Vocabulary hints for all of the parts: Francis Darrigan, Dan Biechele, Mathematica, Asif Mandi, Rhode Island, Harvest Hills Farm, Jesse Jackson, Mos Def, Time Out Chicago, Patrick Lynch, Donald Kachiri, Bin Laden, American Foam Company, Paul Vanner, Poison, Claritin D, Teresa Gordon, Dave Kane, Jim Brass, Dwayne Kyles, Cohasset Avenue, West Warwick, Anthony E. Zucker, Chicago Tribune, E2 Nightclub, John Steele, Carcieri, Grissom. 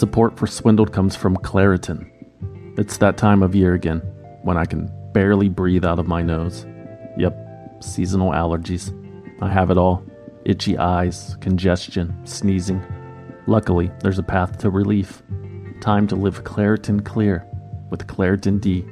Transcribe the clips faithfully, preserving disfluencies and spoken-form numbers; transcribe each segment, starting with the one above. support for Swindled comes from Claritin. It's that time of year again when I can barely breathe out of my nose. Yep, seasonal allergies. I have it all. Itchy eyes, congestion, sneezing. Luckily, there's a path to relief. Time to live Claritin Clear with Claritin D.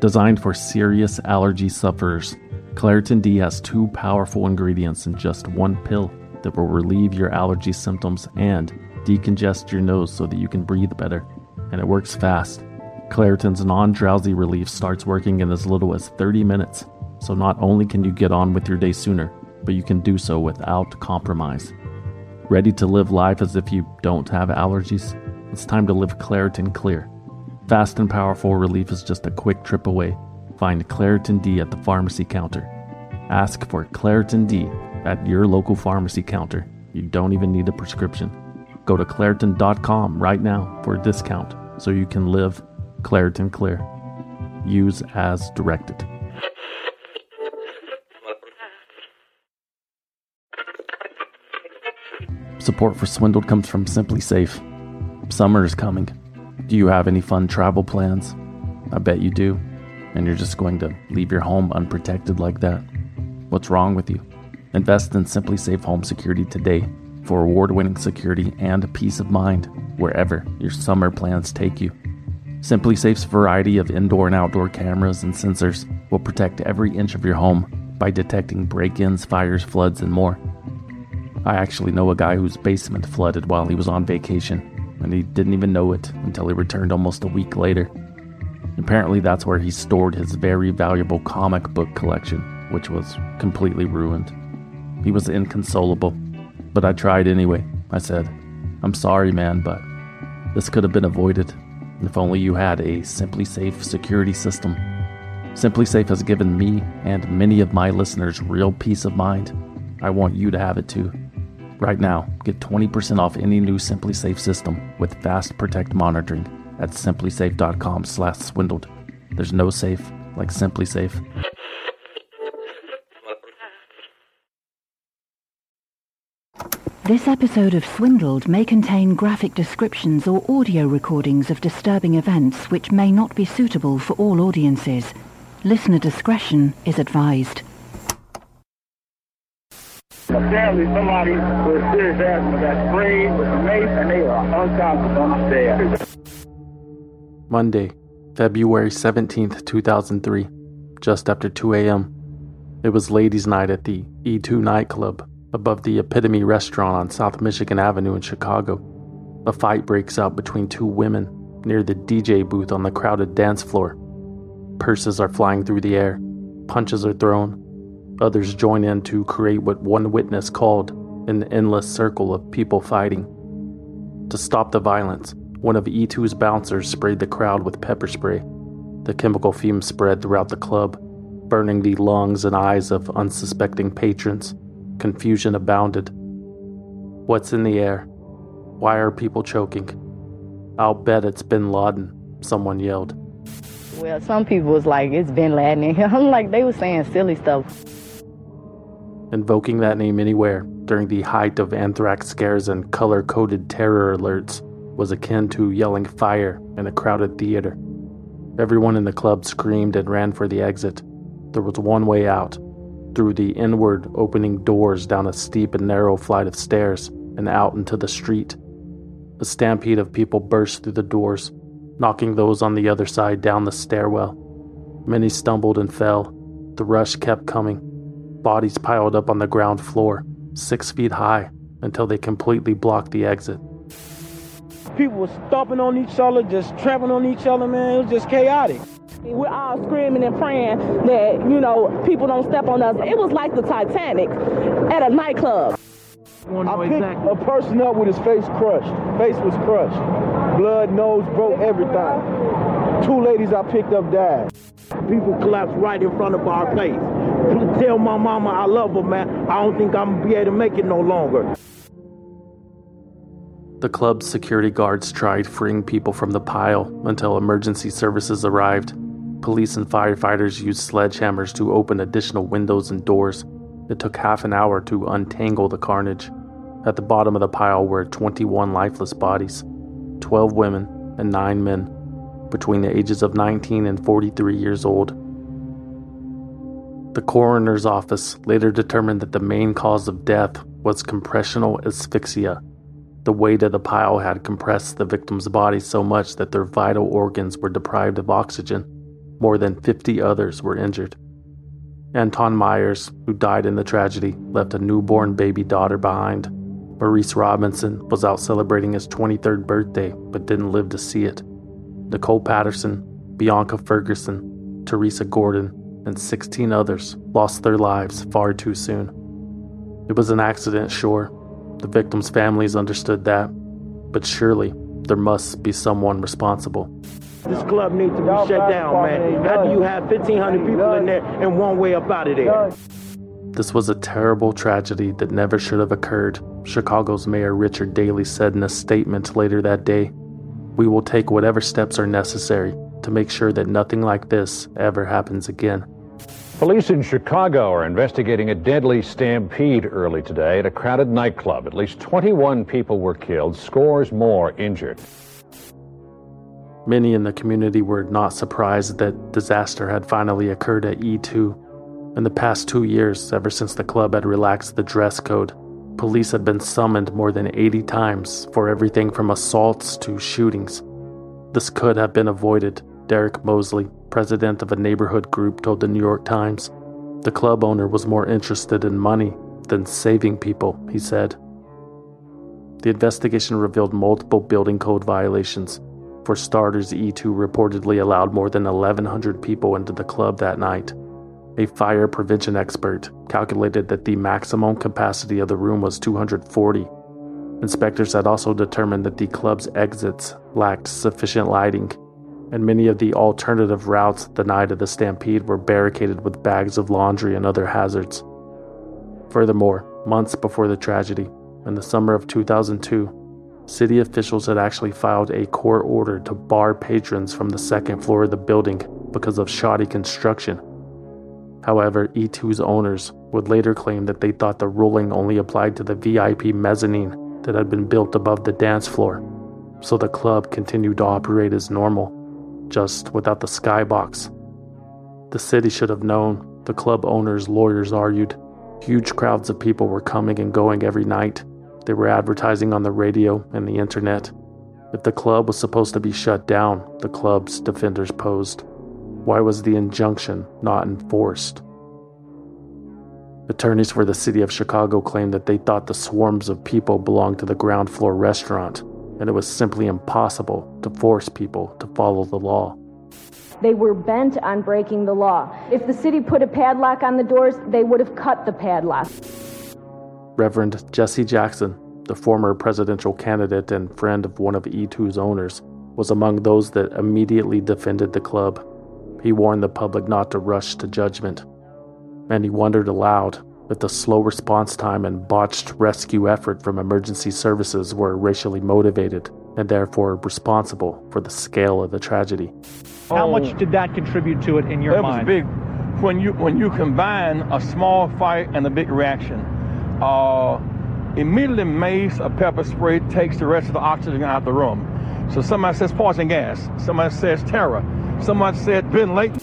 Designed for serious allergy sufferers, Claritin D has two powerful ingredients in just one pill that will relieve your allergy symptoms and decongest your nose so that you can breathe better. And it works fast. Claritin's non-drowsy relief starts working in as little as thirty minutes. So not only can you get on with your day sooner, but you can do so without compromise. Ready to live life as if you don't have allergies? It's time to live Claritin Clear. Fast and powerful relief is just a quick trip away. Find Claritin D at the pharmacy counter. Ask for Claritin D at your local pharmacy counter. You don't even need a prescription. Go to Claritin dot com right now for a discount so you can live Claritin Clear. Use as directed. Support for Swindled comes from SimpliSafe. Summer is coming. Do you have any fun travel plans? I bet you do. And you're just going to leave your home unprotected like that? What's wrong with you? Invest in SimpliSafe Home Security today for award-winning security and peace of mind wherever your summer plans take you. SimpliSafe's variety of indoor and outdoor cameras and sensors will protect every inch of your home by detecting break-ins, fires, floods, and more. I actually know a guy whose basement flooded while he was on vacation, and he didn't even know it until he returned almost a week later. Apparently that's where he stored his very valuable comic book collection, which was completely ruined. He was inconsolable, but I tried anyway. I said, "I'm sorry, man, but this could have been avoided if only you had a SimpliSafe security system." SimpliSafe has given me and many of my listeners real peace of mind. I want you to have it too. Right now, get twenty percent off any new SimpliSafe system with Fast Protect monitoring at SimpliSafe dot com slash swindled. There's no safe like SimpliSafe. This episode of Swindled may contain graphic descriptions or audio recordings of disturbing events which may not be suitable for all audiences. Listener discretion is advised. Apparently somebody with serious asthma got sprayed with a mace and they are unconscious on the stairs. Monday, February seventeenth, two thousand three, just after two a.m. It was ladies' night at the E two Nightclub above the Epitome Restaurant on South Michigan Avenue in Chicago. A fight breaks out between two women near the D J booth on the crowded dance floor. Purses are flying through the air. Punches are thrown. Others join in to create what one witness called an endless circle of people fighting. To stop the violence, one of E two's bouncers sprayed the crowd with pepper spray. The chemical fume spread throughout the club, burning the lungs and eyes of unsuspecting patrons. Confusion abounded. What's in the air? Why are people choking? "I'll bet it's Bin Laden," someone yelled. Well, some people was like, "It's Bin Laden in here." I'm like, they were saying silly stuff. Invoking that name anywhere during the height of anthrax scares and color-coded terror alerts was akin to yelling fire in a crowded theater. Everyone in the club screamed and ran for the exit. There was one way out, through the inward opening doors down a steep and narrow flight of stairs and out into the street. A stampede of people burst through the doors, knocking those on the other side down the stairwell. Many stumbled and fell. The rush kept coming. Bodies piled up on the ground floor, six feet high, until they completely blocked the exit. People were stomping on each other, just trampling on each other, man. It was just chaotic. We're all screaming and praying that, you know, people don't step on us. It was like the Titanic at a nightclub. I picked a person up with his face crushed. Face was crushed. Blood, nose, broke, everything. Two ladies I picked up died. People collapsed right in front of our place. Tell my mama I love her, man. I don't think I'm going to be able to make it no longer. The club's security guards tried freeing people from the pile until emergency services arrived. Police and firefighters used sledgehammers to open additional windows and doors. It took half an hour to untangle the carnage. At the bottom of the pile were twenty-one lifeless bodies. twelve women and nine men between the ages of nineteen and forty-three years old. The coroner's office later determined that the main cause of death was compressional asphyxia. The weight of the pile had compressed the victim's body so much that their vital organs were deprived of oxygen. More than fifty others were injured. Anton Myers, who died in the tragedy, left a newborn baby daughter behind. Maurice Robinson was out celebrating his twenty-third birthday but didn't live to see it. Nicole Patterson, Bianca Ferguson, Teresa Gordon, and sixteen others lost their lives far too soon. It was an accident, sure. The victims' families understood that, but surely there must be someone responsible. This club needs to be shut down, man. How do you have fifteen hundred people in there and one way up out of there? This was a terrible tragedy that never should have occurred, Chicago's Mayor Richard Daley said in a statement later that day. We will take whatever steps are necessary to make sure that nothing like this ever happens again. Police in Chicago are investigating a deadly stampede early today at a crowded nightclub. At least twenty-one people were killed, scores more injured. Many in the community were not surprised that disaster had finally occurred at E two. In the past two years, ever since the club had relaxed the dress code, police had been summoned more than eighty times for everything from assaults to shootings. This could have been avoided, Derek Mosley, president of a neighborhood group, told the New York Times. The club owner was more interested in money than saving people, he said. The investigation revealed multiple building code violations. For starters, E two reportedly allowed more than eleven hundred people into the club that night. A fire prevention expert calculated that the maximum capacity of the room was two hundred forty. Inspectors had also determined that the club's exits lacked sufficient lighting, and many of the alternative routes the night of the stampede were barricaded with bags of laundry and other hazards. Furthermore, months before the tragedy, in the summer of two thousand two, city officials had actually filed a court order to bar patrons from the second floor of the building because of shoddy construction. However, E two's owners would later claim that they thought the ruling only applied to the V I P mezzanine that had been built above the dance floor, so the club continued to operate as normal, just without the skybox. The city should have known, the club owners' lawyers argued. Huge crowds of people were coming and going every night. They were advertising on the radio and the internet. If the club was supposed to be shut down, the club's defenders posed, why was the injunction not enforced? Attorneys for the city of Chicago claimed that they thought the swarms of people belonged to the ground floor restaurant, and it was simply impossible to force people to follow the law. They were bent on breaking the law. If the city put a padlock on the doors, they would have cut the padlock. Reverend Jesse Jackson, the former presidential candidate and friend of one of E two's owners, was among those that immediately defended the club. He warned the public not to rush to judgment, and he wondered aloud if the slow response time and botched rescue effort from emergency services were racially motivated and therefore responsible for the scale of the tragedy. How much did that contribute to it in your mind? It was big. When you, when you combine a small fight and a big reaction, uh, immediately mace or pepper spray takes the rest of the oxygen out of the room. So somebody says poison gas, somebody says terror, somebody said Bin Laden.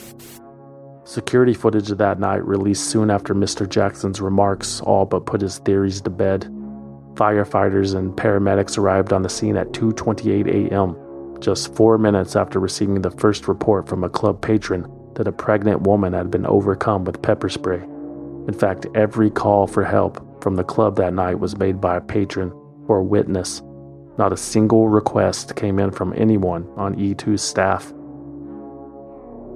Security footage of that night released soon after Mister Jackson's remarks all but put his theories to bed. Firefighters and paramedics arrived on the scene at two twenty-eight a.m., just four minutes after receiving the first report from a club patron that a pregnant woman had been overcome with pepper spray. In fact, every call for help from the club that night was made by a patron or a witness. Not a single request came in from anyone on E two's staff.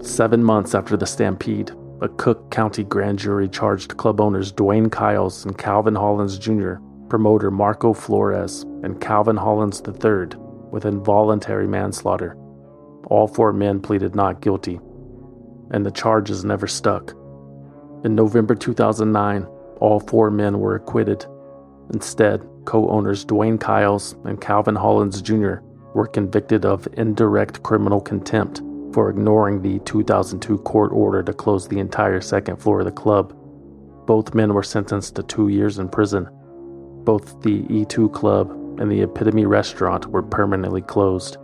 Seven months after the stampede, a Cook County grand jury charged club owners Dwayne Kyles and Calvin Hollins Junior, promoter Marco Flores, and Calvin Hollins the third with involuntary manslaughter. All four men pleaded not guilty, and the charges never stuck. In November two thousand nine, all four men were acquitted. Instead, co-owners Dwayne Kyles and Calvin Hollins Junior were convicted of indirect criminal contempt for ignoring the two thousand two court order to close the entire second floor of the club. Both men were sentenced to two years in prison. Both the E two club and the Epitome Restaurant were permanently closed.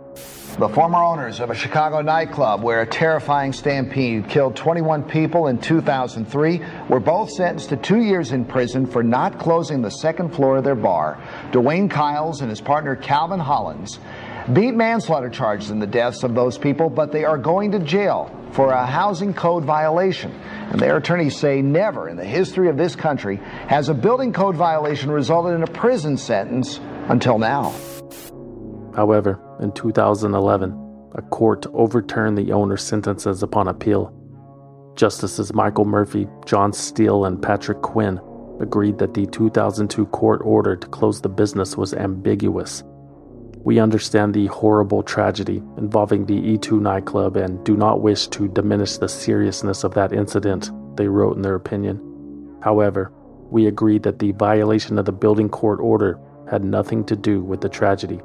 The former owners of a Chicago nightclub where a terrifying stampede killed twenty-one people in two thousand three were both sentenced to two years in prison for not closing the second floor of their bar. Dwayne Kyles and his partner Calvin Hollins beat manslaughter charges in the deaths of those people, but they are going to jail for a housing code violation. And their attorneys say never in the history of this country has a building code violation resulted in a prison sentence until now. However, in two thousand eleven, a court overturned the owner's sentences upon appeal. Justices Michael Murphy, John Steele, and Patrick Quinn agreed that the two thousand two court order to close the business was ambiguous. We understand the horrible tragedy involving the E two nightclub and do not wish to diminish the seriousness of that incident, they wrote in their opinion. However, we agree that the violation of the building court order had nothing to do with the tragedy.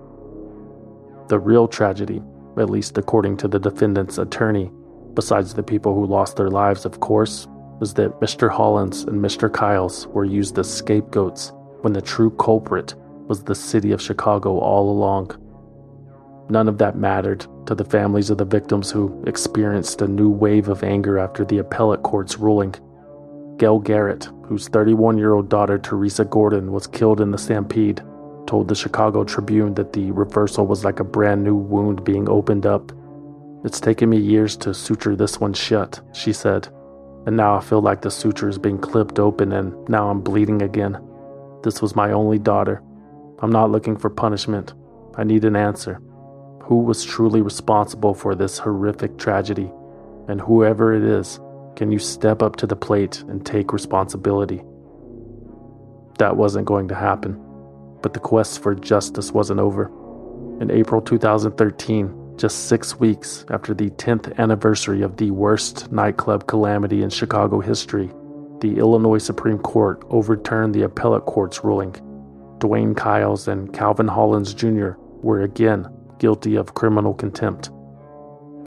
The real tragedy, at least according to the defendant's attorney, besides the people who lost their lives, of course, was that Mister Hollins and Mister Kyles were used as scapegoats when the true culprit was the city of Chicago all along. None of that mattered to the families of the victims who experienced a new wave of anger after the appellate court's ruling. Gail Garrett, whose thirty-one-year-old daughter Teresa Gordon was killed in the stampede, told the Chicago Tribune that the reversal was like a brand new wound being opened up. "It's taken me years to suture this one shut," she said, "and now I feel like the suture is being clipped open and now I'm bleeding again. This was my only daughter. I'm not looking for punishment. I need an answer. Who was truly responsible for this horrific tragedy? And whoever it is, can you step up to the plate and take responsibility?" That wasn't going to happen. But the quest for justice wasn't over. In April two thousand thirteen, just six weeks after the tenth anniversary of the worst nightclub calamity in Chicago history, the Illinois Supreme Court overturned the appellate court's ruling. Dwayne Kyles and Calvin Hollins Junior were again guilty of criminal contempt.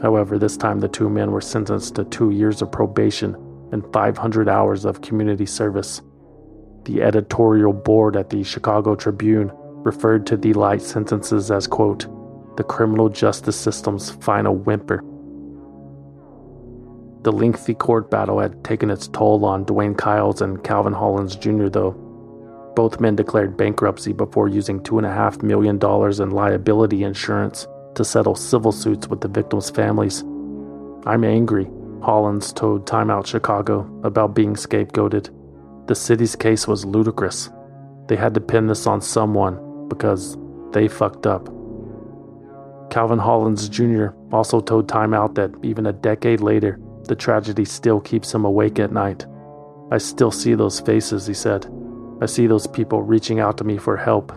However, this time the two men were sentenced to two years of probation and five hundred hours of community service. The editorial board at the Chicago Tribune referred to the light sentences as, quote, "the criminal justice system's final whimper." The lengthy court battle had taken its toll on Dwayne Kyles and Calvin Hollins Junior, though. Both men declared bankruptcy before using two point five million dollars in liability insurance to settle civil suits with the victims' families. "I'm angry," Hollins told Time Out Chicago about being scapegoated. "The city's case was ludicrous. They had to pin this on someone because they fucked up." Calvin Hollins Junior also told Time Out that even a decade later, the tragedy still keeps him awake at night. "I still see those faces," he said. "I see those people reaching out to me for help,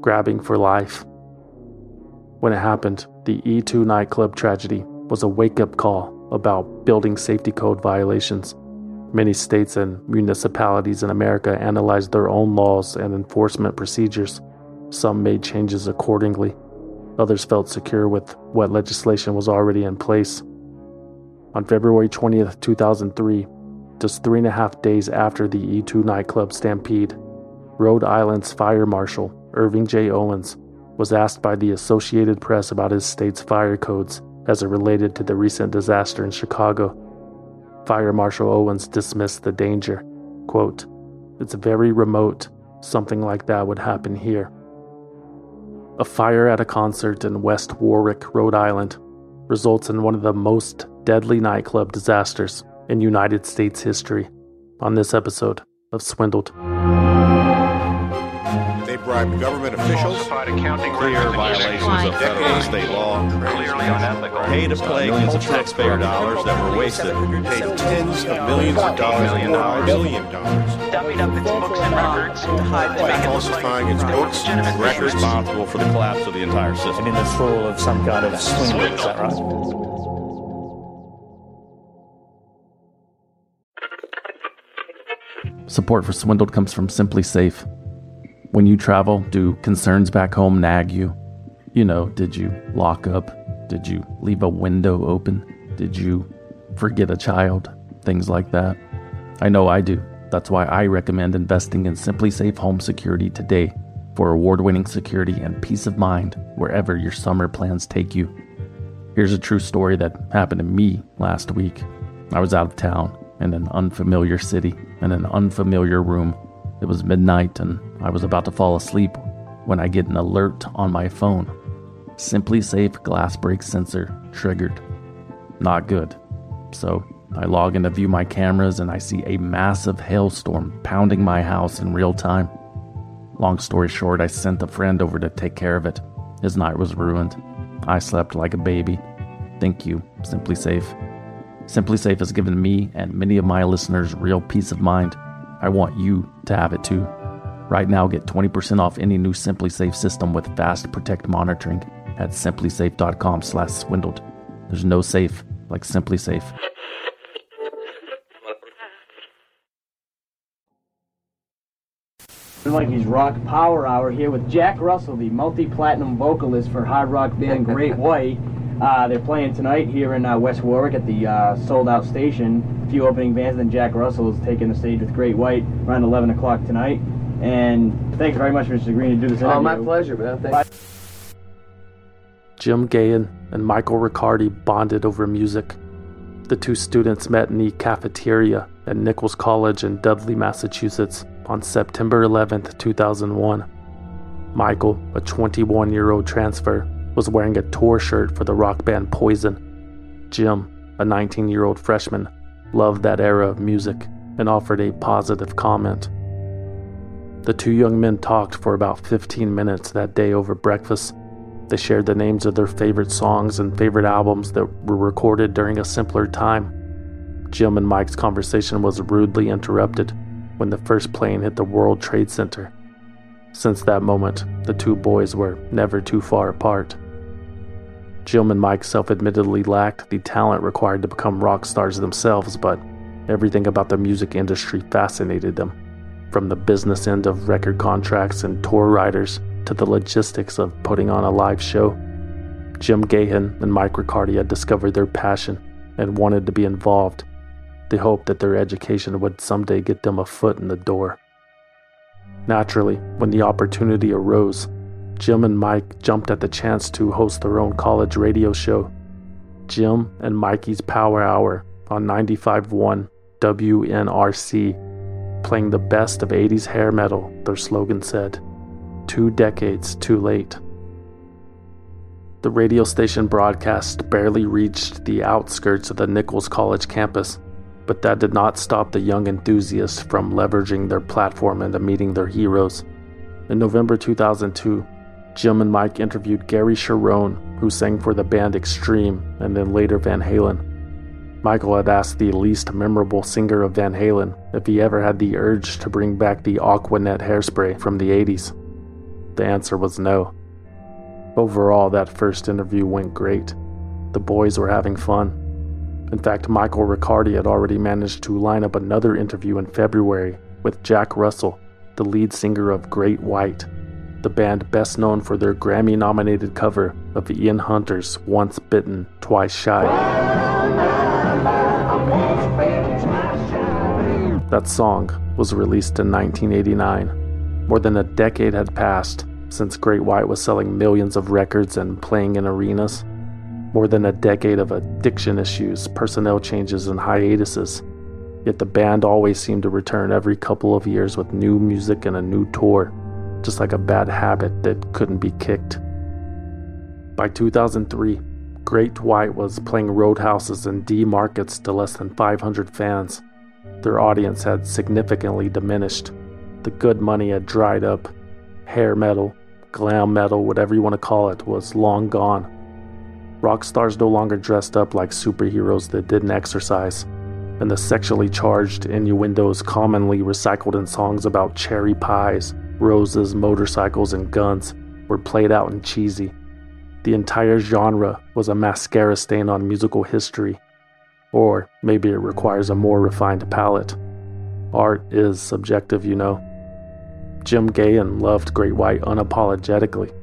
grabbing for life." When it happened, the E two nightclub tragedy was a wake-up call about building safety code violations. Many states and municipalities in America analyzed their own laws and enforcement procedures. Some made changes accordingly. Others felt secure with what legislation was already in place. On February twentieth, two thousand three, just three and a half days after the E two nightclub stampede, Rhode Island's Fire Marshal, Irving J. Owens, was asked by the Associated Press about his state's fire codes as it related to the recent disaster in Chicago. Fire Marshal Owens dismissed the danger. Quote, "It's very remote. Something like that would happen here." A fire at a concert in West Warwick, Rhode Island, results in one of the most deadly nightclub disasters in United States history. On this episode of Swindled. They bribed government officials, clear violations of federal and state law, clearly unethical, pay to play millions of taxpayer dollars that were wasted, paid tens of millions of dollars, billion dollars, dummied up its books and records to hide by falsifying its books and records responsible for the collapse of the entire system. And in the soul of some kind of swindle, is that right? Support for Swindled comes from SimpliSafe. When you travel, do concerns back home nag you? You know, did you lock up? Did you leave a window open? Did you forget a child? Things like that. I know I do. That's why I recommend investing in SimpliSafe Home Security today. for award-winning security and peace of mind wherever your summer plans take you. Here's a true story that happened to me last week. I was out of town in an unfamiliar city in an unfamiliar room. It was midnight and I was about to fall asleep when I get an alert on my phone. SimpliSafe glass break sensor triggered. Not good. So I log in to view my cameras and I see a massive hailstorm pounding my house in real time. Long story short, I sent a friend over to take care of it. His night was ruined. I slept like a baby. Thank you, SimpliSafe. SimpliSafe has given me and many of my listeners real peace of mind. I want you to have it too. Right now, get twenty percent off any new SimpliSafe system with Fast Protect monitoring at simplisafe dot com slash swindled. There's no safe like SimpliSafe. Mikey's Rock Power Hour here with Jack Russell, the multi-platinum vocalist for hard rock band Great White. Uh, they're playing tonight here in uh, West Warwick at the uh, sold-out station. A few opening bands, then Jack Russell is taking the stage with Great White around eleven o'clock tonight. And thanks very much for agreeing to do this interview. Oh, my pleasure, man. Thanks. Jim Gahan and Michael Ricardi bonded over music. The two students met in the cafeteria at Nichols College in Dudley, Massachusetts, on September eleventh, two thousand one. Michael, a twenty-one-year-old transfer, was wearing a tour shirt for the rock band Poison. Jim, a nineteen-year-old freshman, loved that era of music and offered a positive comment. The two young men talked for about fifteen minutes that day over breakfast. They shared the names of their favorite songs and favorite albums that were recorded during a simpler time. Jim and Mike's conversation was rudely interrupted when the first plane hit the World Trade Center. Since that moment, the two boys were never too far apart. Jim and Mike self-admittedly lacked the talent required to become rock stars themselves, but everything about the music industry fascinated them, from the business end of record contracts and tour writers to the logistics of putting on a live show. Jim Gahan and Mike Ricardi had discovered their passion and wanted to be involved. They hoped that their education would someday get them a foot in the door. Naturally, when the opportunity arose, Jim and Mike jumped at the chance to host their own college radio show, Jim and Mikey's Power Hour on ninety-five point one W N R C, playing the best of eighties hair metal, their slogan said, two decades too late. The radio station broadcast barely reached the outskirts of the Nichols College campus, but that did not stop the young enthusiasts from leveraging their platform into meeting their heroes. In November two thousand two, Jim and Mike interviewed Gary Cherone, who sang for the band Extreme and then later Van Halen. Michael had asked the least memorable singer of Van Halen if he ever had the urge to bring back the Aquanet hairspray from the eighties. The answer was no. Overall, that first interview went great. The boys were having fun. In fact, Michael Ricardi had already managed to line up another interview in February with Jack Russell, the lead singer of Great White, the band best known for their Grammy-nominated cover of Ian Hunter's Once Bitten, Twice Shy. That song was released in nineteen eighty-nine. More than a decade had passed since Great White was selling millions of records and playing in arenas. More than a decade of addiction issues, personnel changes, and hiatuses. Yet the band always seemed to return every couple of years with new music and a new tour, just like a bad habit that couldn't be kicked. By two thousand three, Great White was playing roadhouses and D markets to less than five hundred fans. Their audience had significantly diminished. The good money had dried up. Hair metal, glam metal, whatever you want to call it, was long gone. Rock stars no longer dressed up like superheroes that didn't exercise, and the sexually charged innuendos commonly recycled in songs about cherry pies, roses, motorcycles, and guns were played out and cheesy. The entire genre was a mascara stain on musical history, or maybe it requires a more refined palate. Art is subjective, you know. Jim Gahan loved Great White unapologetically.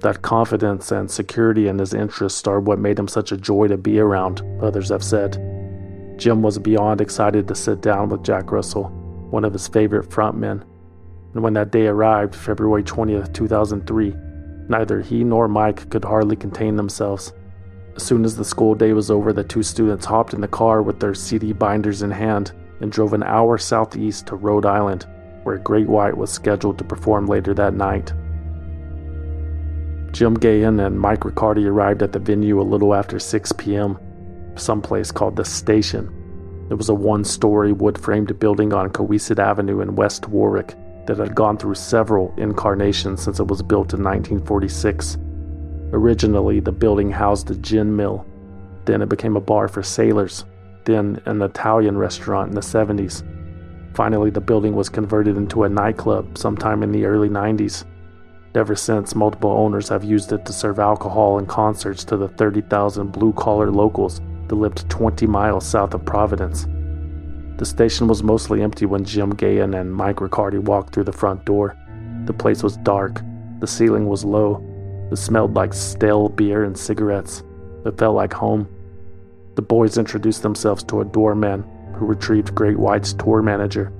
That confidence and security in his interests are what made him such a joy to be around, others have said. Jim was beyond excited to sit down with Jack Russell, one of his favorite frontmen. and when that day arrived, February twentieth, two thousand three, neither he nor Mike could hardly contain themselves. As soon as the school day was over, the two students hopped in the car with their C D binders in hand and drove an hour southeast to Rhode Island, where Great White was scheduled to perform later that night. Jim Gahan and Mike Ricardi arrived at the venue a little after six p.m., someplace called The Station. It was a one-story wood-framed building on Cohasset Avenue in West Warwick that had gone through several incarnations since it was built in nineteen forty-six. Originally, the building housed a gin mill, then it became a bar for sailors, then an Italian restaurant in the seventies. Finally, the building was converted into a nightclub sometime in the early nineties. Ever since, multiple owners have used it to serve alcohol and concerts to the thirty thousand blue-collar locals that lived twenty miles south of Providence. The station was mostly empty when Jim Gahan and Mike Ricardi walked through the front door. The place was dark, the ceiling was low, it smelled like stale beer and cigarettes. It felt like home. The boys introduced themselves to a doorman who retrieved Great White's tour manager.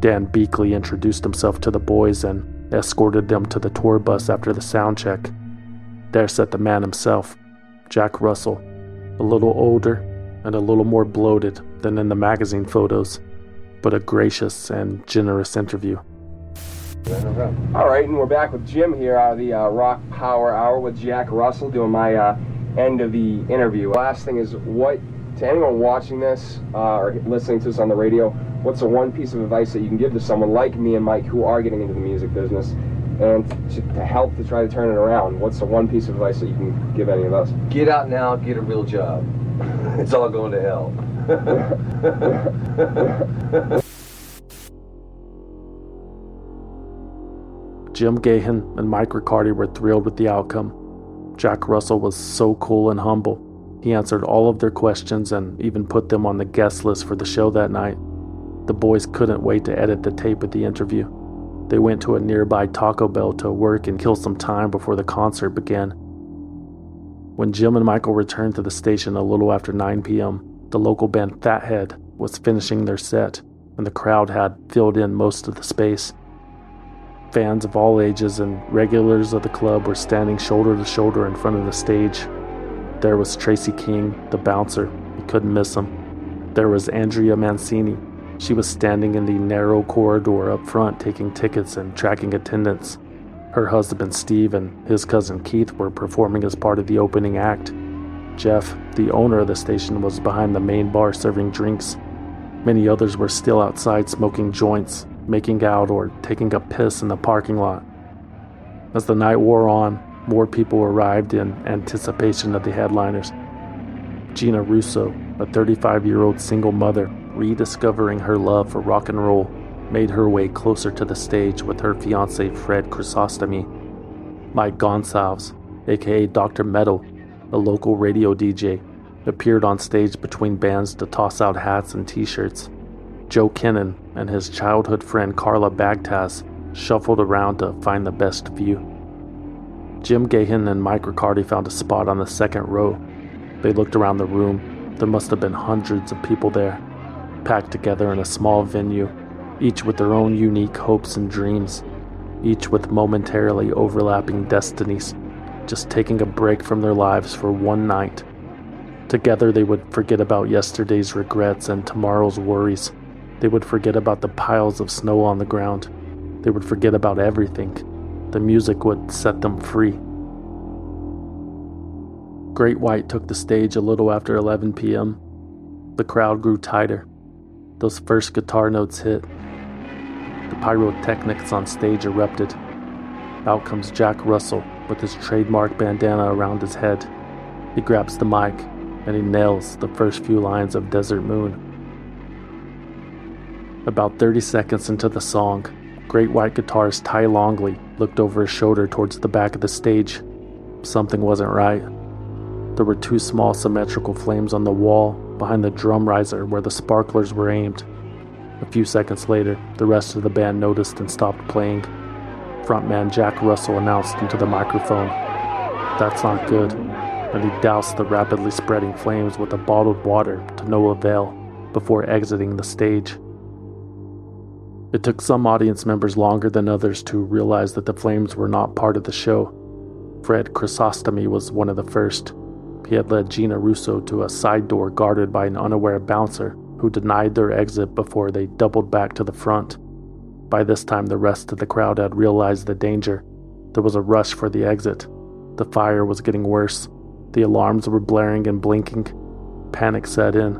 Dan Biechele introduced himself to the boys and escorted them to the tour bus after the sound check. There sat the man himself, Jack Russell, a little older and a little more bloated than in the magazine photos, but a gracious and generous interview. All right, and we're back with Jim here out of the uh, Rock Power Hour with Jack Russell doing my uh, end of the interview. Last thing is, what to anyone watching this uh, or listening to this on the radio, what's the one piece of advice that you can give to someone like me and Mike who are getting into the music business and to, to help to try to turn it around? What's the one piece of advice that you can give any of us? Get out now, get a real job. It's all going to hell. Jim Gahan and Mike Ricardi were thrilled with the outcome. Jack Russell was so cool and humble. He answered all of their questions and even put them on the guest list for the show that night. The boys couldn't wait to edit the tape of the interview. They went to a nearby Taco Bell to work and kill some time before the concert began. When Jim and Michael returned to the station a little after nine p.m., the local band Fathead was finishing their set, and the crowd had filled in most of the space. Fans of all ages and regulars of the club were standing shoulder to shoulder in front of the stage. There was Tracy King, the bouncer. You couldn't miss him. There was Andrea Mancini. She was standing in the narrow corridor up front taking tickets and tracking attendance. Her husband Steve and his cousin Keith were performing as part of the opening act. Jeff, the owner of the station, was behind the main bar serving drinks. Many others were still outside smoking joints, making out or taking a piss in the parking lot. As the night wore on, more people arrived in anticipation of the headliners. Gina Russo, a thirty-five-year-old single mother rediscovering her love for rock and roll, made her way closer to the stage with her fiancé Fred Chrysostomy. Mike Gonsalves, aka Doctor Metal, a local radio D J, appeared on stage between bands to toss out hats and t-shirts. Joe Kennan and his childhood friend Carla Bagtas shuffled around to find the best view. Jim Gahan and Mike Ricardi found a spot on the second row. They looked around the room. There must have been hundreds of people there, packed together in a small venue, each with their own unique hopes and dreams, each with momentarily overlapping destinies, just taking a break from their lives for one night. Together they would forget about yesterday's regrets and tomorrow's worries. They would forget about the piles of snow on the ground. They would forget about everything. The music would set them free. Great White took the stage a little after eleven p.m. The crowd grew tighter. Those first guitar notes hit. The pyrotechnics on stage erupted. Out comes Jack Russell with his trademark bandana around his head. He grabs the mic and he nails the first few lines of Desert Moon. About thirty seconds into the song, Great White guitarist Ty Longley looked over his shoulder towards the back of the stage. Something wasn't right. There were two small symmetrical flames on the wall behind the drum riser where the sparklers were aimed. A few seconds later, the rest of the band noticed and stopped playing. Frontman Jack Russell announced into the microphone, "That's not good," and he doused the rapidly spreading flames with the bottled water to no avail before exiting the stage. It took some audience members longer than others to realize that the flames were not part of the show. Fred Chrysostomy was one of the first. He had led Gina Russo to a side door guarded by an unaware bouncer who denied their exit before they doubled back to the front. By this time, the rest of the crowd had realized the danger. There was a rush for the exit. The fire was getting worse. The alarms were blaring and blinking. Panic set in.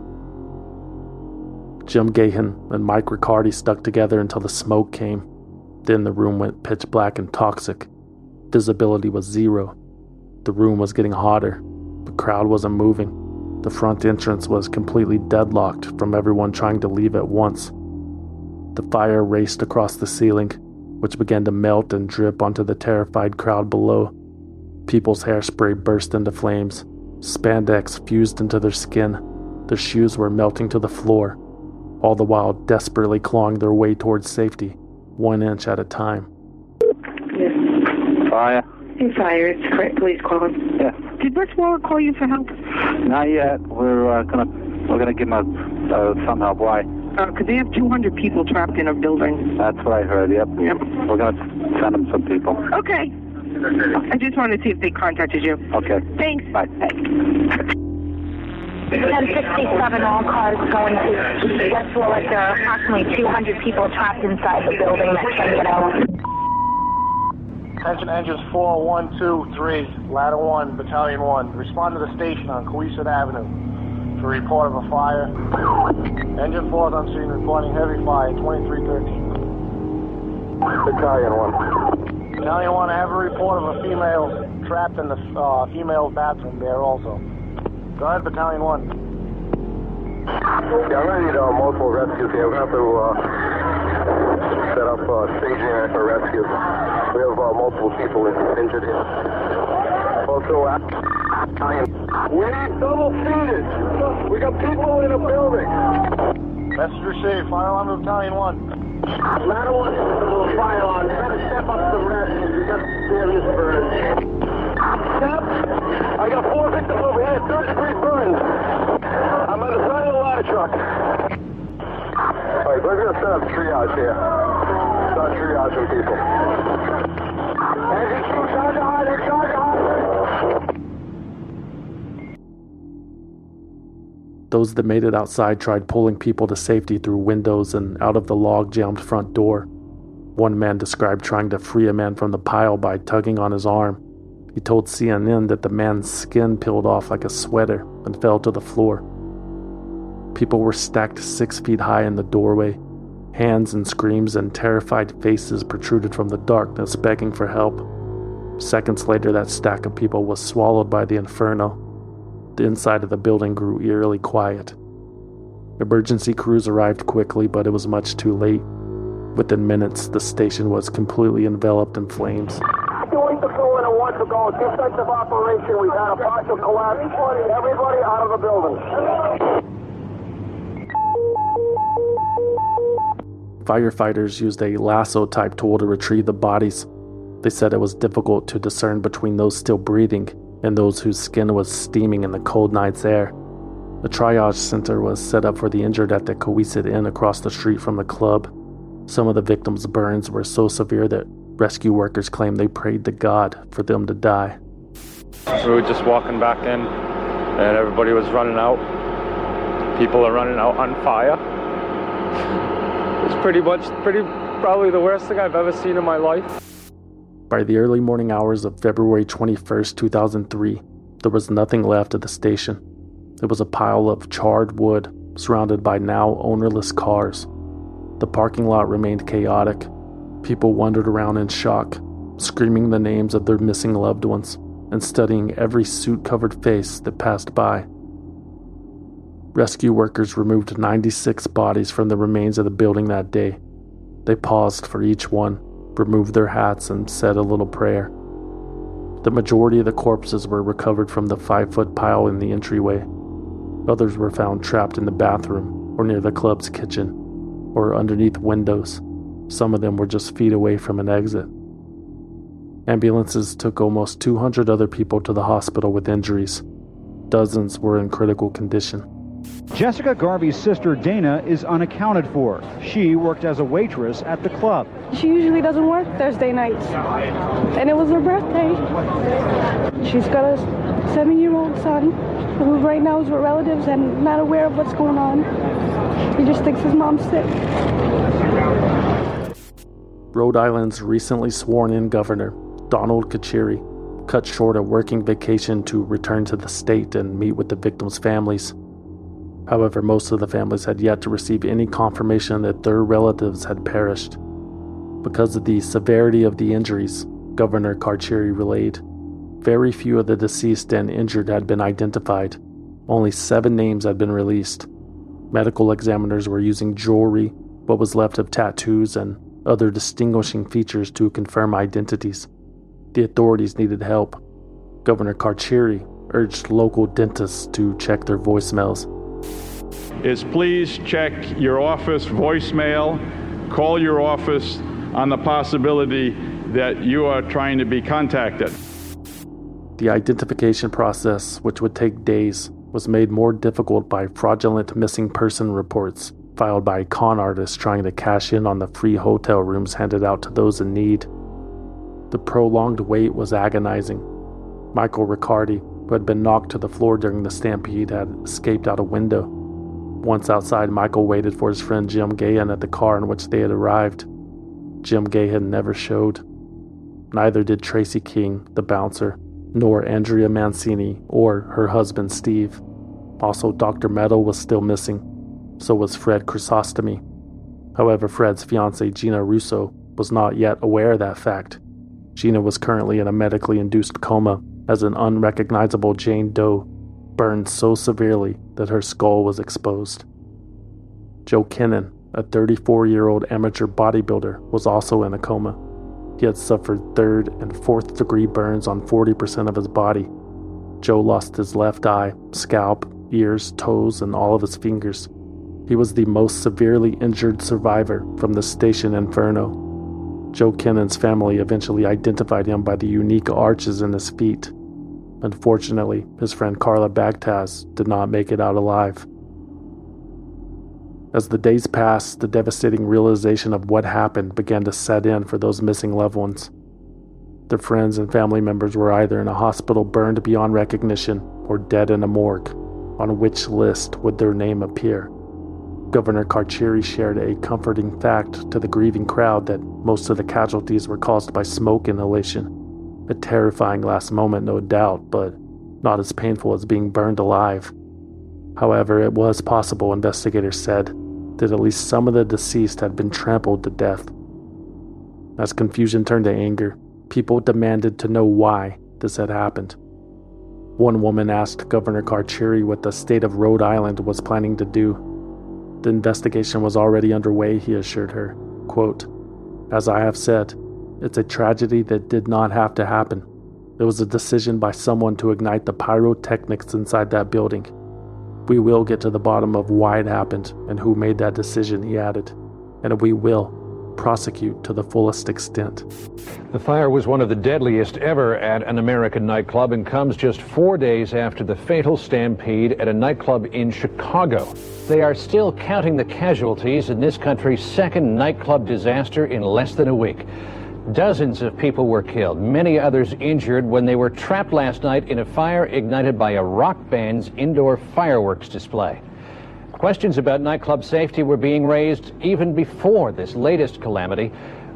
Jim Gahan and Mike Ricardi stuck together until the smoke came. Then the room went pitch black and toxic. Visibility was zero. The room was getting hotter. The crowd wasn't moving. The front entrance was completely deadlocked from everyone trying to leave at once. The fire raced across the ceiling, which began to melt and drip onto the terrified crowd below. People's hairspray burst into flames. Spandex fused into their skin. Their shoes were melting to the floor, all the while desperately clawing their way towards safety, one inch at a time. Yes. Fire. Hey, fire. It's correct. Please call him. Yeah. Did West Warwick call you for help? Not yet. We're uh, gonna we're gonna give him a, uh, some help. Why? Because uh, they have two hundred people trapped in a building. That's what I heard. Yep. Yep. We're gonna send them some people. Okay. I just wanted to see if they contacted you. Okay. Thanks. Bye. Bye. ten sixty-seven, all cars going to West Warwick. There are approximately two hundred people trapped inside the building that can't get out. Attention engines four one two three, ladder one, battalion one. Respond to the station on Cohasset Avenue for report of a fire. Engine four is on scene reporting heavy fire, twenty-three thirteen. Battalion one. Battalion one, I have a report of a female trapped in the uh, female bathroom there also. Go ahead, Battalion one. Yeah, I'm going to need uh, multiple rescues here. We're going to have to uh, set up uh, staging for rescues. We have uh, multiple people injured here. Also, uh, we need double seated. We got people in a building. Message received. Fire alarm to Battalion one. Ladder one is a little fire alarm. You better step up some rescues. You got serious burns. Step. I got four victims over here, third degree burns. I'm on the side of the ladder truck. Alright, we're gonna set up triage here. Start triaging people. Engine two, charge a high, charge a high. Those that made it outside tried pulling people to safety through windows and out of the log-jammed front door. One man described trying to free a man from the pile by tugging on his arm. He told C N N that the man's skin peeled off like a sweater and fell to the floor. People were stacked six feet high in the doorway. Hands and screams and terrified faces protruded from the darkness, begging for help. Seconds later, that stack of people was swallowed by the inferno. The inside of the building grew eerily quiet. Emergency crews arrived quickly, but it was much too late. Within minutes, the station was completely enveloped in flames. Ago, defensive operation. We've had a partial collapse. Everybody out of the building. Firefighters used a lasso-type tool to retrieve the bodies. They said it was difficult to discern between those still breathing and those whose skin was steaming in the cold night's air. A triage center was set up for the injured at the Cohasset Inn across the street from the club. Some of the victims' burns were so severe that rescue workers claim they prayed to God for them to die. We were just walking back in, and everybody was running out. People are running out on fire. It's pretty much, pretty, probably the worst thing I've ever seen in my life. By the early morning hours of February twenty-first, two thousand three, there was nothing left of the station. It was a pile of charred wood, surrounded by now ownerless cars. The parking lot remained chaotic. People wandered around in shock, screaming the names of their missing loved ones and studying every suit-covered face that passed by. Rescue workers removed ninety-six bodies from the remains of the building that day. They paused for each one, removed their hats, and said a little prayer. The majority of the corpses were recovered from the five-foot pile in the entryway. Others were found trapped in the bathroom or near the club's kitchen or underneath windows. Some of them were just feet away from an exit. Ambulances took almost two hundred other people to the hospital with injuries. Dozens were in critical condition. Jessica Garvey's sister, Dana, is unaccounted for. She worked as a waitress at the club. She usually doesn't work Thursday nights, and it was her birthday. She's got a seven-year-old son who right now is with relatives and not aware of what's going on. He just thinks his mom's sick. Rhode Island's recently sworn-in governor, Donald Kachiri, cut short a working vacation to return to the state and meet with the victims' families. However, most of the families had yet to receive any confirmation that their relatives had perished. Because of the severity of the injuries, Governor Kachiri relayed, very few of the deceased and injured had been identified. Only seven names had been released. Medical examiners were using jewelry, what was left of tattoos, and other distinguishing features to confirm identities. The authorities needed help. Governor Kachiri urged local dentists to check their voicemails. Is please check your office voicemail, call your office on the possibility that you are trying to be contacted. The identification process, which would take days, was made more difficult by fraudulent missing person reports filed by con artists trying to cash in on the free hotel rooms handed out to those in need. The prolonged wait was agonizing. Michael Ricardi, who had been knocked to the floor during the stampede, had escaped out a window. Once outside, Michael waited for his friend Jim Gahan at the car in which they had arrived. Jim Gahan never showed. Neither did Tracy King, the bouncer, nor Andrea Mancini or her husband Steve. Also, Doctor Metal was still missing. So was Fred Chrysostomy. However, Fred's fiancée Gina Russo was not yet aware of that fact. Gina was currently in a medically induced coma as an unrecognizable Jane Doe, burned so severely that her skull was exposed. Joe Kennan, a thirty-four-year-old amateur bodybuilder, was also in a coma. He had suffered third and fourth degree burns on forty percent of his body. Joe lost his left eye, scalp, ears, toes, and all of his fingers. He was the most severely injured survivor from the station Inferno. Joe Kennan's family eventually identified him by the unique arches in his feet. Unfortunately, his friend Carla Bagtas did not make it out alive. As the days passed, the devastating realization of what happened began to set in for those missing loved ones. Their friends and family members were either in a hospital burned beyond recognition or dead in a morgue, on which list would their name appear. Governor Kachiri shared a comforting fact to the grieving crowd that most of the casualties were caused by smoke inhalation. A terrifying last moment, no doubt, but not as painful as being burned alive. However, it was possible, investigators said, that at least some of the deceased had been trampled to death. As confusion turned to anger, people demanded to know why this had happened. One woman asked Governor Kachiri what the state of Rhode Island was planning to do. The investigation was already underway, he assured her. Quote, as I have said, it's a tragedy that did not have to happen. It was a decision by someone to ignite the pyrotechnics inside that building. We will get to the bottom of why it happened and who made that decision, he added, and we will prosecute to the fullest extent. The fire was one of the deadliest ever at an American nightclub and comes just four days after the fatal stampede at a nightclub in Chicago. They are still counting the casualties in this country's second nightclub disaster in less than a week. Dozens of people were killed, many others injured when they were trapped last night in a fire ignited by a rock band's indoor fireworks display. Questions about nightclub safety were being raised even before this latest calamity,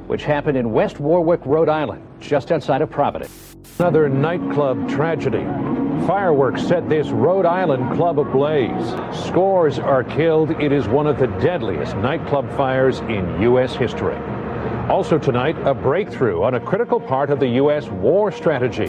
which happened in West Warwick, Rhode Island, just outside of Providence. Another nightclub tragedy. Fireworks set this Rhode Island club ablaze. Scores are killed. It is one of the deadliest nightclub fires in U S history. Also tonight, a breakthrough on a critical part of the U S war strategy.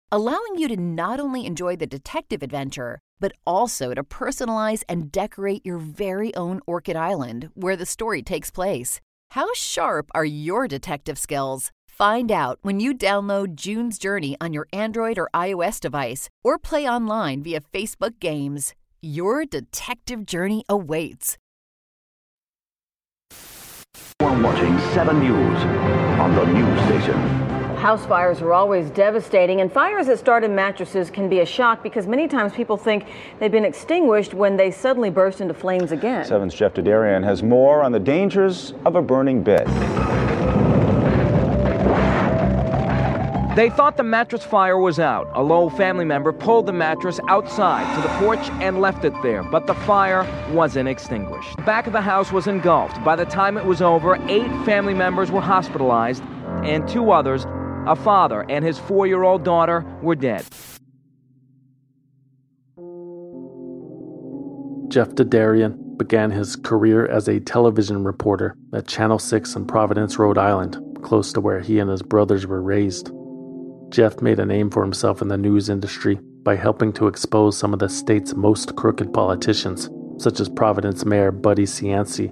allowing you to not only enjoy the detective adventure, but also to personalize and decorate your very own Orchid Island, where the story takes place. How sharp are your detective skills? Find out when you download June's Journey on your Android or iOS device, or play online via Facebook games. Your detective journey awaits. We're watching seven News on the news station. House fires are always devastating, and fires that start in mattresses can be a shock because many times people think they've been extinguished when they suddenly burst into flames again. Seven's Jeff Dedarian has more on the dangers of a burning bed. They thought the mattress fire was out. A Lowell family member pulled the mattress outside to the porch and left it there, but the fire wasn't extinguished. The back of the house was engulfed. By the time it was over, eight family members were hospitalized, and two others, a father and his four-year-old daughter, were dead. Jeff Dedarian began his career as a television reporter at Channel six in Providence, Rhode Island, close to where he and his brothers were raised. Jeff made a name for himself in the news industry by helping to expose some of the state's most crooked politicians, such as Providence Mayor Buddy Cianci.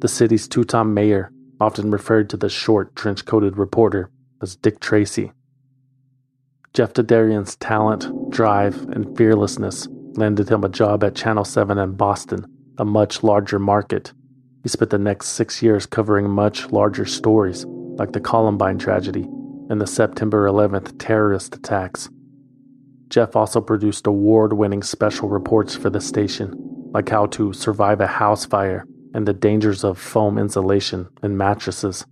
The city's two-time mayor, often referred to the short, trench-coated reporter as Dick Tracy. Jeff Dedarian's talent, drive, and fearlessness landed him a job at Channel seven in Boston, a much larger market. He spent the next six years covering much larger stories, like the Columbine tragedy and the September eleventh terrorist attacks. Jeff also produced award-winning special reports for the station, like how to survive a house fire and the dangers of foam insulation in mattresses.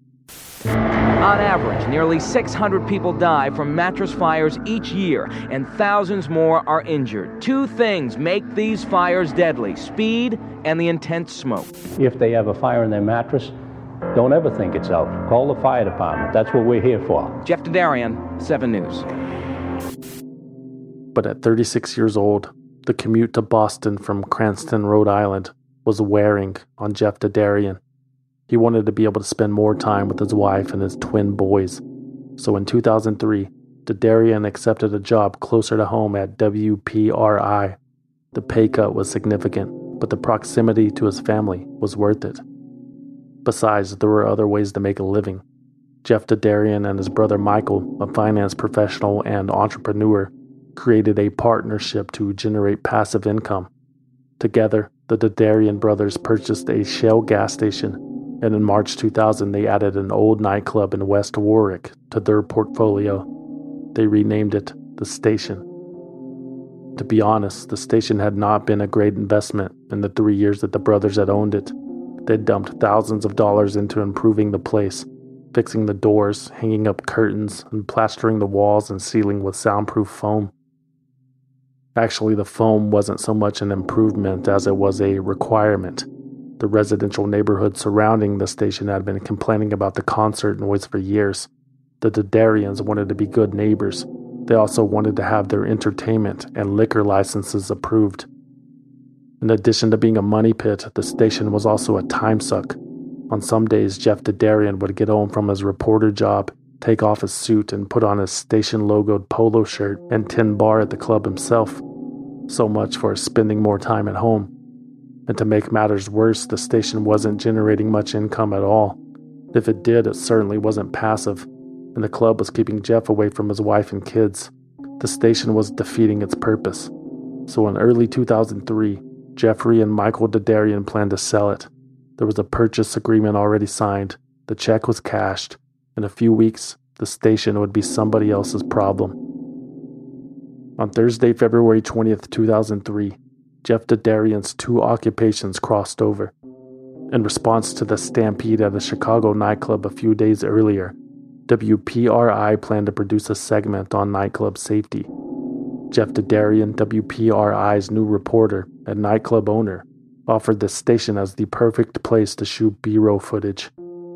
On average, nearly six hundred people die from mattress fires each year, and thousands more are injured. Two things make these fires deadly: speed and the intense smoke. If they have a fire in their mattress, don't ever think it's out. Call the fire department. That's what we're here for. Jeff Dedarian, seven news. But at thirty-six years old, the commute to Boston from Cranston, Rhode Island, was wearing on Jeff Dedarian. He wanted to be able to spend more time with his wife and his twin boys. So in two thousand three, Dedarian accepted a job closer to home at W P R I. The pay cut was significant, but the proximity to his family was worth it. Besides, there were other ways to make a living. Jeff Dedarian and his brother Michael, a finance professional and entrepreneur, created a partnership to generate passive income. Together, the Dedarian brothers purchased a Shell gas station, and in March two thousand, they added an old nightclub in West Warwick to their portfolio. They renamed it The Station. To be honest, the station had not been a great investment in the three years that the brothers had owned it. They dumped thousands of dollars into improving the place, fixing the doors, hanging up curtains, and plastering the walls and ceiling with soundproof foam. Actually, the foam wasn't so much an improvement as it was a requirement. The residential neighborhood surrounding the station had been complaining about the concert noise for years. The Dedarians wanted to be good neighbors. They also wanted to have their entertainment and liquor licenses approved. In addition to being a money pit, the station was also a time suck. On some days, Jeff Dedarian would get home from his reporter job, take off his suit, and put on his station-logoed polo shirt and tin bar at the club himself. So much for spending more time at home. And to make matters worse, the station wasn't generating much income at all. If it did, it certainly wasn't passive, and the club was keeping Jeff away from his wife and kids. The station was defeating its purpose. So in early two thousand three, Jeffrey and Michael Dedarian planned to sell it. There was a purchase agreement already signed, the check was cashed. In a few weeks, the station would be somebody else's problem. On Thursday, February twentieth, two thousand three, Jeff Dedarian's two occupations crossed over. In response to the stampede at a Chicago nightclub a few days earlier, W P R I planned to produce a segment on nightclub safety. Jeff Dedarian, W P R I's new reporter and nightclub owner, offered the station as the perfect place to shoot B-roll footage.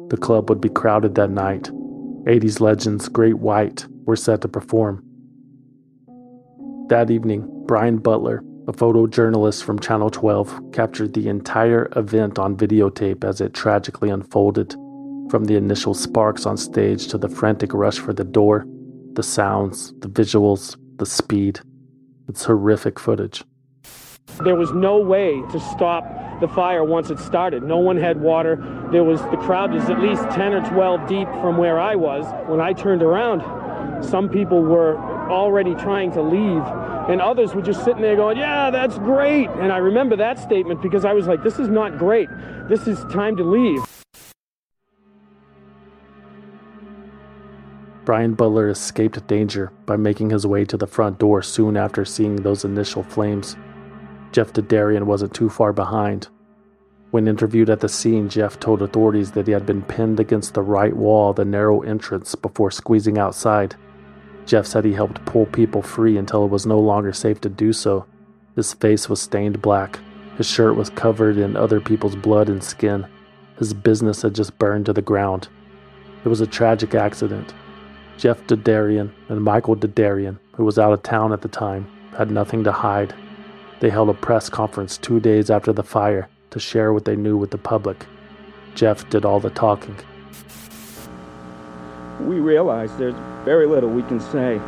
The club would be crowded that night. eighties legends Great White were set to perform. That evening, Brian Butler, a photojournalist from Channel twelve, captured the entire event on videotape as it tragically unfolded. From the initial sparks on stage to the frantic rush for the door, the sounds, the visuals, the speed. It's horrific footage. There was no way to stop the fire once it started. No one had water. There was the crowd is at least ten or twelve deep from where I was. When I turned around, some people were already trying to leave, and others were just sitting there going, yeah, that's great. And I remember that statement because I was like, this is not great. This is time to leave. Brian Butler escaped danger by making his way to the front door soon after seeing those initial flames. Jeff Dedarian wasn't too far behind. When interviewed at the scene, Jeff told authorities that he had been pinned against the right wall of the narrow entrance before squeezing outside. Jeff said he helped pull people free until it was no longer safe to do so. His face was stained black. His shirt was covered in other people's blood and skin. His business had just burned to the ground. It was a tragic accident. Jeff Dedarian and Michael Dedarian, who was out of town at the time, had nothing to hide. They held a press conference two days after the fire to share what they knew with the public. Jeff did all the talking. We realize there's very little we can say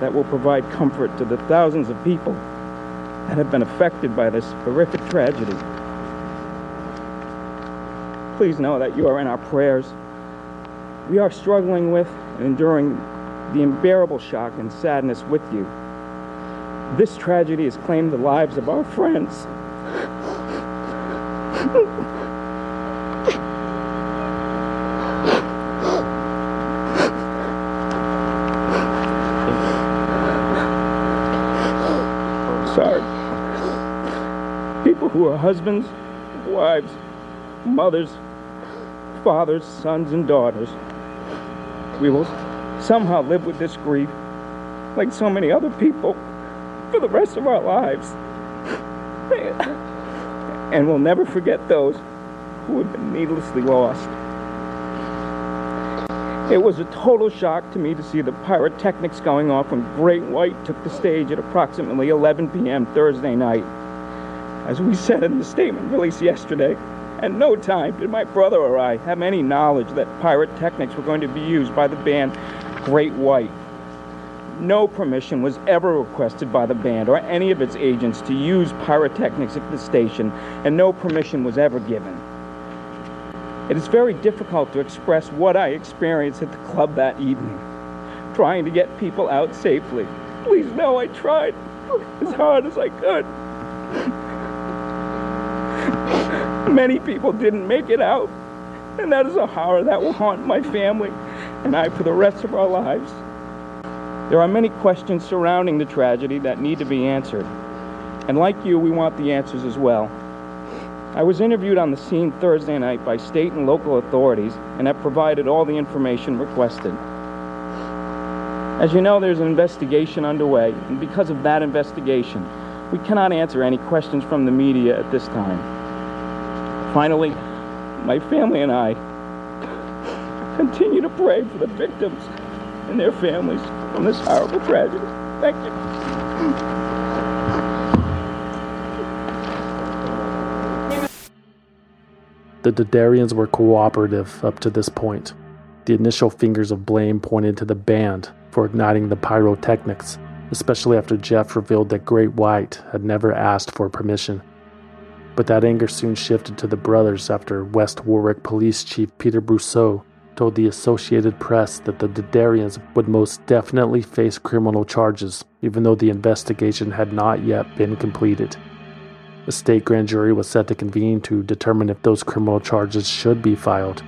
that will provide comfort to the thousands of people that have been affected by this horrific tragedy. Please know that you are in our prayers. We are struggling with and enduring the unbearable shock and sadness with you. This tragedy has claimed the lives of our friends. Sorry. People who are husbands, wives, mothers, fathers, sons, and daughters. We will somehow live with this grief, like so many other people, for the rest of our lives. And we'll never forget those who have been needlessly lost. It was a total shock to me to see the pyrotechnics going off when Great White took the stage at approximately eleven p.m. Thursday night. As we said in the statement released yesterday, at no time did my brother or I have any knowledge that pyrotechnics were going to be used by the band Great White. No permission was ever requested by the band or any of its agents to use pyrotechnics at the station, and no permission was ever given. It is very difficult to express what I experienced at the club that evening, trying to get people out safely. Please know I tried as hard as I could. Many people didn't make it out, and that is a horror that will haunt my family and I for the rest of our lives. There are many questions surrounding the tragedy that need to be answered, and like you, we want the answers as well. I was interviewed on the scene Thursday night by state and local authorities, and have provided all the information requested. As you know, there's an investigation underway, and because of that investigation, we cannot answer any questions from the media at this time. Finally, my family and I continue to pray for the victims and their families from this horrible tragedy. Thank you. The Dedarians were cooperative up to this point. The initial fingers of blame pointed to the band for igniting the pyrotechnics, especially after Jeff revealed that Great White had never asked for permission. But that anger soon shifted to the brothers after West Warwick Police Chief Peter Brousseau told the Associated Press that the Dedarians would most definitely face criminal charges, even though the investigation had not yet been completed. A state grand jury was set to convene to determine if those criminal charges should be filed.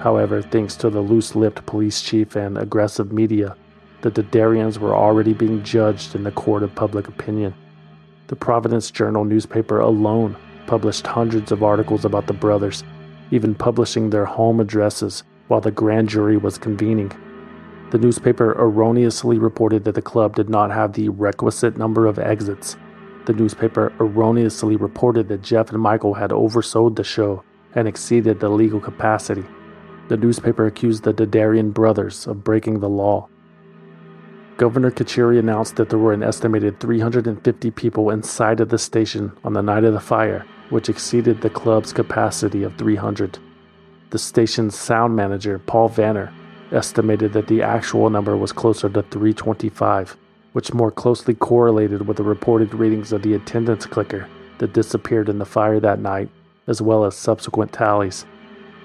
However, thanks to the loose-lipped police chief and aggressive media, the Dedarians were already being judged in the court of public opinion. The Providence Journal newspaper alone published hundreds of articles about the brothers, even publishing their home addresses while the grand jury was convening. The newspaper erroneously reported that the club did not have the requisite number of exits. The newspaper erroneously reported that Jeff and Michael had oversold the show and exceeded the legal capacity. The newspaper accused the Dedarian brothers of breaking the law. Governor Kachiri announced that there were an estimated three hundred fifty people inside of the station on the night of the fire, which exceeded the club's capacity of three hundred. The station's sound manager, Paul Vanner, estimated that the actual number was closer to three twenty-five, which more closely correlated with the reported readings of the attendance clicker that disappeared in the fire that night, as well as subsequent tallies.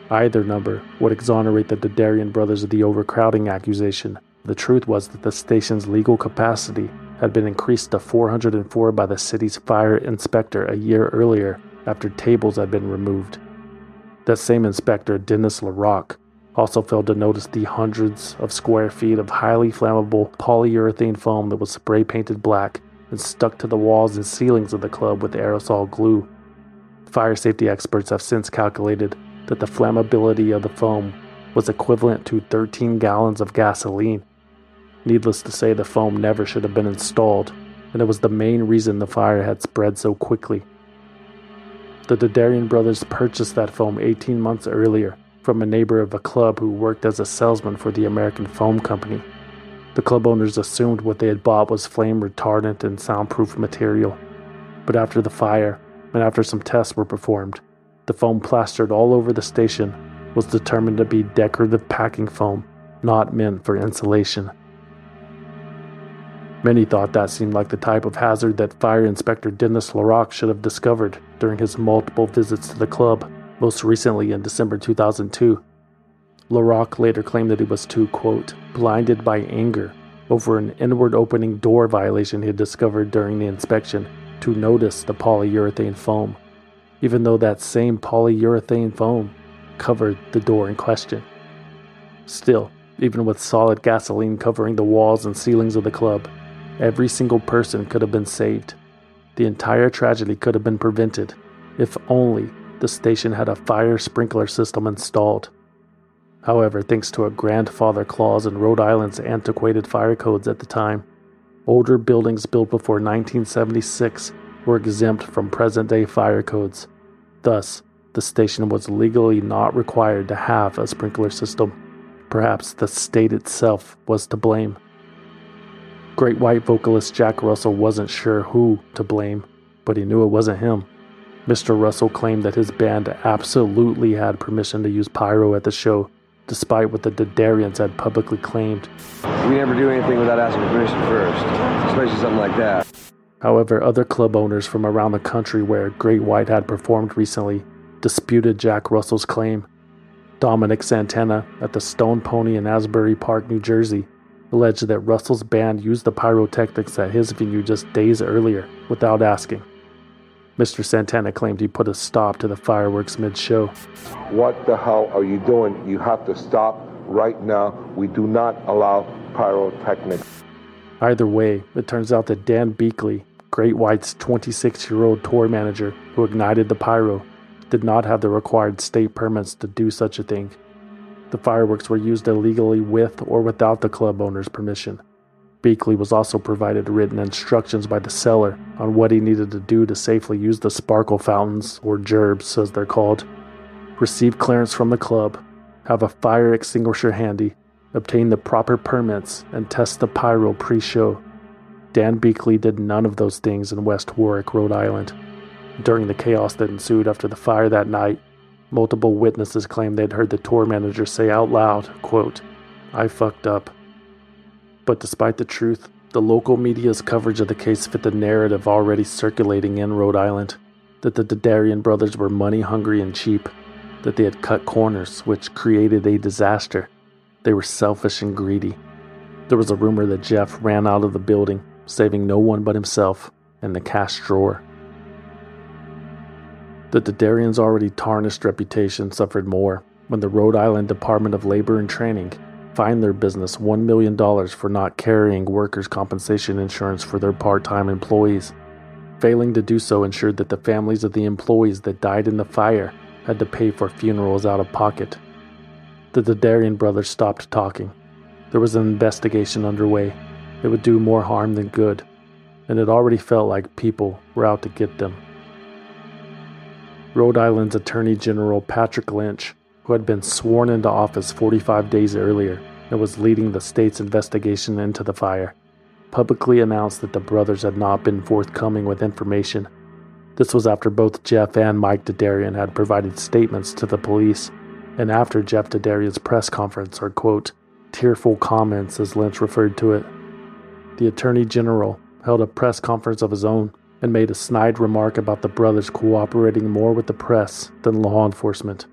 Either number would exonerate the Dadarian brothers of the overcrowding accusation. The truth was that the station's legal capacity had been increased to four hundred four by the city's fire inspector a year earlier after tables had been removed. That same inspector, Dennis LaRocque, also failed to notice the hundreds of square feet of highly flammable polyurethane foam that was spray painted black and stuck to the walls and ceilings of the club with aerosol glue. Fire safety experts have since calculated that the flammability of the foam was equivalent to thirteen gallons of gasoline. Needless to say, the foam never should have been installed, and it was the main reason the fire had spread so quickly. The Dadarian brothers purchased that foam eighteen months earlier from a neighbor of a club who worked as a salesman for the American Foam Company. The club owners assumed what they had bought was flame retardant and soundproof material. But after the fire, and after some tests were performed, the foam plastered all over the station was determined to be decorative packing foam, not meant for insulation. Many thought that seemed like the type of hazard that Fire Inspector Dennis LaRocque should have discovered during his multiple visits to the club, most recently in December two thousand two. LaRocque later claimed that he was too, quote, blinded by anger over an inward opening door violation he had discovered during the inspection to notice the polyurethane foam, even though that same polyurethane foam covered the door in question. Still, even with solid gasoline covering the walls and ceilings of the club, every single person could have been saved. The entire tragedy could have been prevented if only the station had a fire sprinkler system installed. However, thanks to a grandfather clause in Rhode Island's antiquated fire codes at the time, older buildings built before nineteen seventy-six were exempt from present-day fire codes. Thus, the station was legally not required to have a sprinkler system. Perhaps the state itself was to blame. Great White vocalist Jack Russell wasn't sure who to blame, but he knew it wasn't him. Mister Russell claimed that his band absolutely had permission to use pyro at the show, despite what the Dadarians had publicly claimed. We never do anything without asking permission first, especially something like that. However, other club owners from around the country where Great White had performed recently disputed Jack Russell's claim. Dominic Santana at the Stone Pony in Asbury Park, New Jersey, alleged that Russell's band used the pyrotechnics at his venue just days earlier without asking. Mister Santana claimed he put a stop to the fireworks mid-show. What the hell are you doing? You have to stop right now. We do not allow pyrotechnics. Either way, it turns out that Dan Biechele, Great White's twenty-six-year-old tour manager who ignited the pyro, did not have the required state permits to do such a thing. The fireworks were used illegally with or without the club owner's permission. Biechele was also provided written instructions by the seller on what he needed to do to safely use the sparkle fountains, or gerbs as they're called, receive clearance from the club, have a fire extinguisher handy, obtain the proper permits, and test the pyro pre-show. Dan Biechele did none of those things in West Warwick, Rhode Island. During the chaos that ensued after the fire that night, multiple witnesses claimed they'd heard the tour manager say out loud, quote, "I fucked up." But despite the truth, the local media's coverage of the case fit the narrative already circulating in Rhode Island, that the Dadarian brothers were money-hungry and cheap, that they had cut corners, which created a disaster. They were selfish and greedy. There was a rumor that Jeff ran out of the building, saving no one but himself and the cash drawer. The Dadarians' already tarnished reputation suffered more when the Rhode Island Department of Labor and Training fined their business one million dollars for not carrying workers' compensation insurance for their part-time employees. Failing to do so ensured that the families of the employees that died in the fire had to pay for funerals out of pocket. The Dadarian brothers stopped talking. There was an investigation underway. It would do more harm than good, and it already felt like people were out to get them. Rhode Island's Attorney General Patrick Lynch, who had been sworn into office forty-five days earlier and was leading the state's investigation into the fire, publicly announced that the brothers had not been forthcoming with information. This was after both Jeff and Mike Dadarian had provided statements to the police and after Jeff Dedarian's press conference are, quote, tearful comments, as Lynch referred to it. The Attorney General held a press conference of his own and made a snide remark about the brothers cooperating more with the press than law enforcement.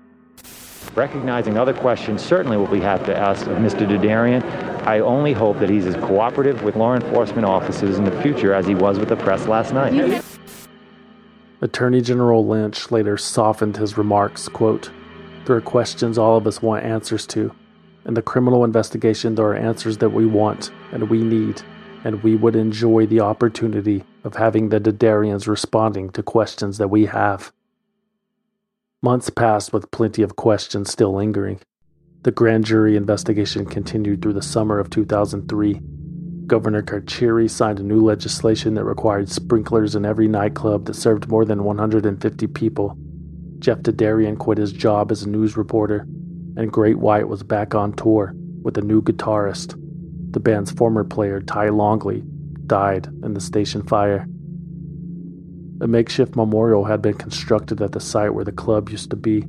Recognizing other questions certainly will we have to ask of Mister Dedarian, I only hope that he's as cooperative with law enforcement officers in the future as he was with the press last night. Attorney General Lynch later softened his remarks, quote, there are questions all of us want answers to. In the criminal investigation, there are answers that we want and we need, and we would enjoy the opportunity of having the Dedarians responding to questions that we have. Months passed with plenty of questions still lingering. The grand jury investigation continued through the summer of two thousand three. Governor Carcieri signed a new legislation that required sprinklers in every nightclub that served more than one hundred fifty people. Jeff Dedarian quit his job as a news reporter, and Great White was back on tour with a new guitarist. The band's former player, Ty Longley, died in the station fire. A makeshift memorial had been constructed at the site where the club used to be.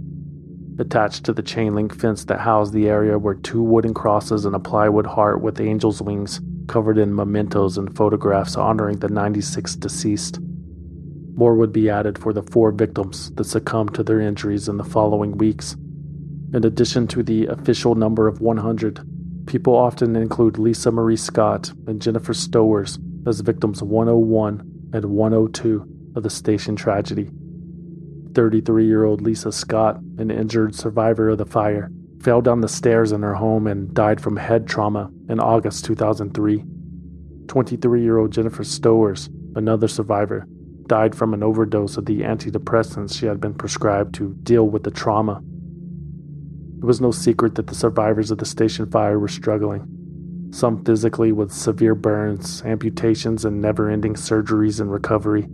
Attached to the chain-link fence that housed the area were two wooden crosses and a plywood heart with angel's wings covered in mementos and photographs honoring the ninety-six deceased. More would be added for the four victims that succumbed to their injuries in the following weeks. In addition to the official number of one hundred, people often include Lisa Marie Scott and Jennifer Stowers as victims one oh one and one oh two. Of the station tragedy. thirty-three-year-old Lisa Scott, an injured survivor of the fire, fell down the stairs in her home and died from head trauma in August two thousand three. twenty-three-year-old Jennifer Stowers, another survivor, died from an overdose of the antidepressants she had been prescribed to deal with the trauma. It was no secret that the survivors of the station fire were struggling, some physically with severe burns, amputations, and never-ending surgeries and recovery.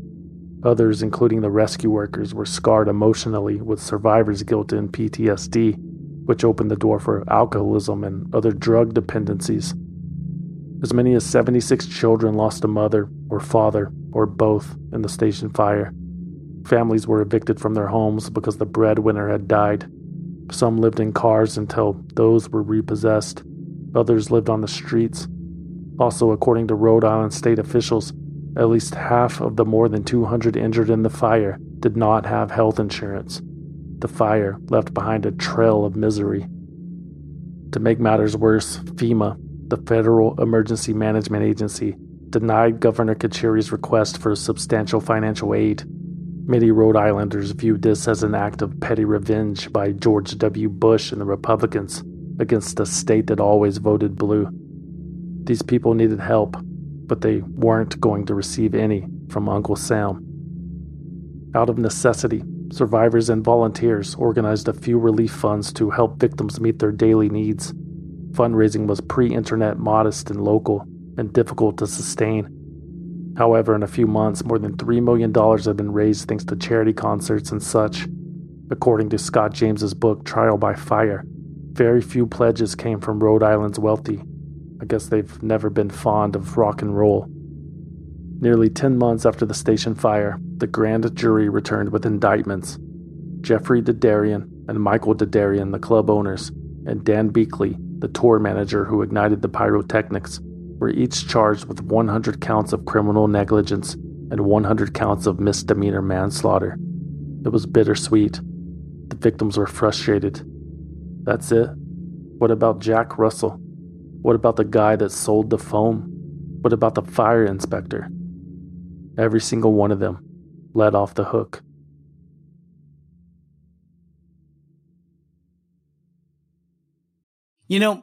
Others, including the rescue workers, were scarred emotionally with survivor's guilt and P T S D, which opened the door for alcoholism and other drug dependencies. As many as seventy-six children lost a mother or father or both in the station fire. Families were evicted from their homes because the breadwinner had died. Some lived in cars until those were repossessed. Others lived on the streets. Also, according to Rhode Island state officials, at least half of the more than two hundred injured in the fire did not have health insurance. The fire left behind a trail of misery. To make matters worse, FEMA, the Federal Emergency Management Agency, denied Governor Carcieri's request for substantial financial aid. Many Rhode Islanders viewed this as an act of petty revenge by George W. Bush and the Republicans against a state that always voted blue. These people needed help, but they weren't going to receive any from Uncle Sam. Out of necessity, survivors and volunteers organized a few relief funds to help victims meet their daily needs. Fundraising was pre-internet modest and local, and difficult to sustain. However, in a few months, more than three million dollars had been raised thanks to charity concerts and such. According to Scott James's book, Trial by Fire, very few pledges came from Rhode Island's wealthy. I guess they've never been fond of rock and roll. Nearly ten months after the station fire, the grand jury returned with indictments. Jeffrey Dedarian and Michael Dedarian, the club owners, and Dan Biechele, the tour manager who ignited the pyrotechnics, were each charged with one hundred counts of criminal negligence and one hundred counts of misdemeanor manslaughter. It was bittersweet. The victims were frustrated. That's it? What about Jack Russell? What about the guy that sold the foam? What about the fire inspector? Every single one of them let off the hook. You know,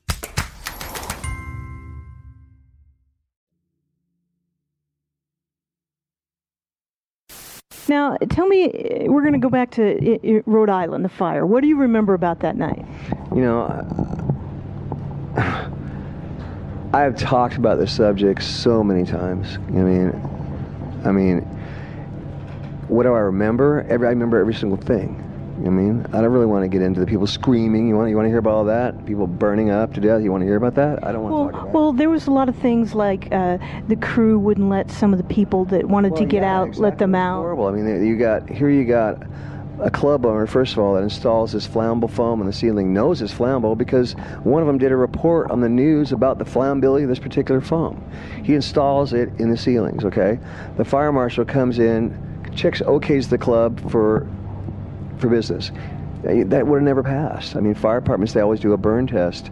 Now, tell me, we're going to go back to Rhode Island, the fire. What do you remember about that night? You know... Uh... I've talked about this subject so many times. I mean, I mean, what do I remember? Every I remember every single thing. I mean, I don't really want to get into the people screaming. You want you want to hear about all that? People burning up to death. You want to hear about that? I don't want well, to talk about well, it. Well, there was a lot of things like uh, the crew wouldn't let some of the people that wanted well, to get yeah, out, exactly. let them out. Horrible. I mean, you got here you got a club owner, first of all, that installs this flammable foam on the ceiling, knows it's flammable because one of them did a report on the news about the flammability of this particular foam. He installs it in the ceilings, okay? The fire marshal comes in, checks, okays the club for... for business. That would have never passed. I mean, fire departments, they always do a burn test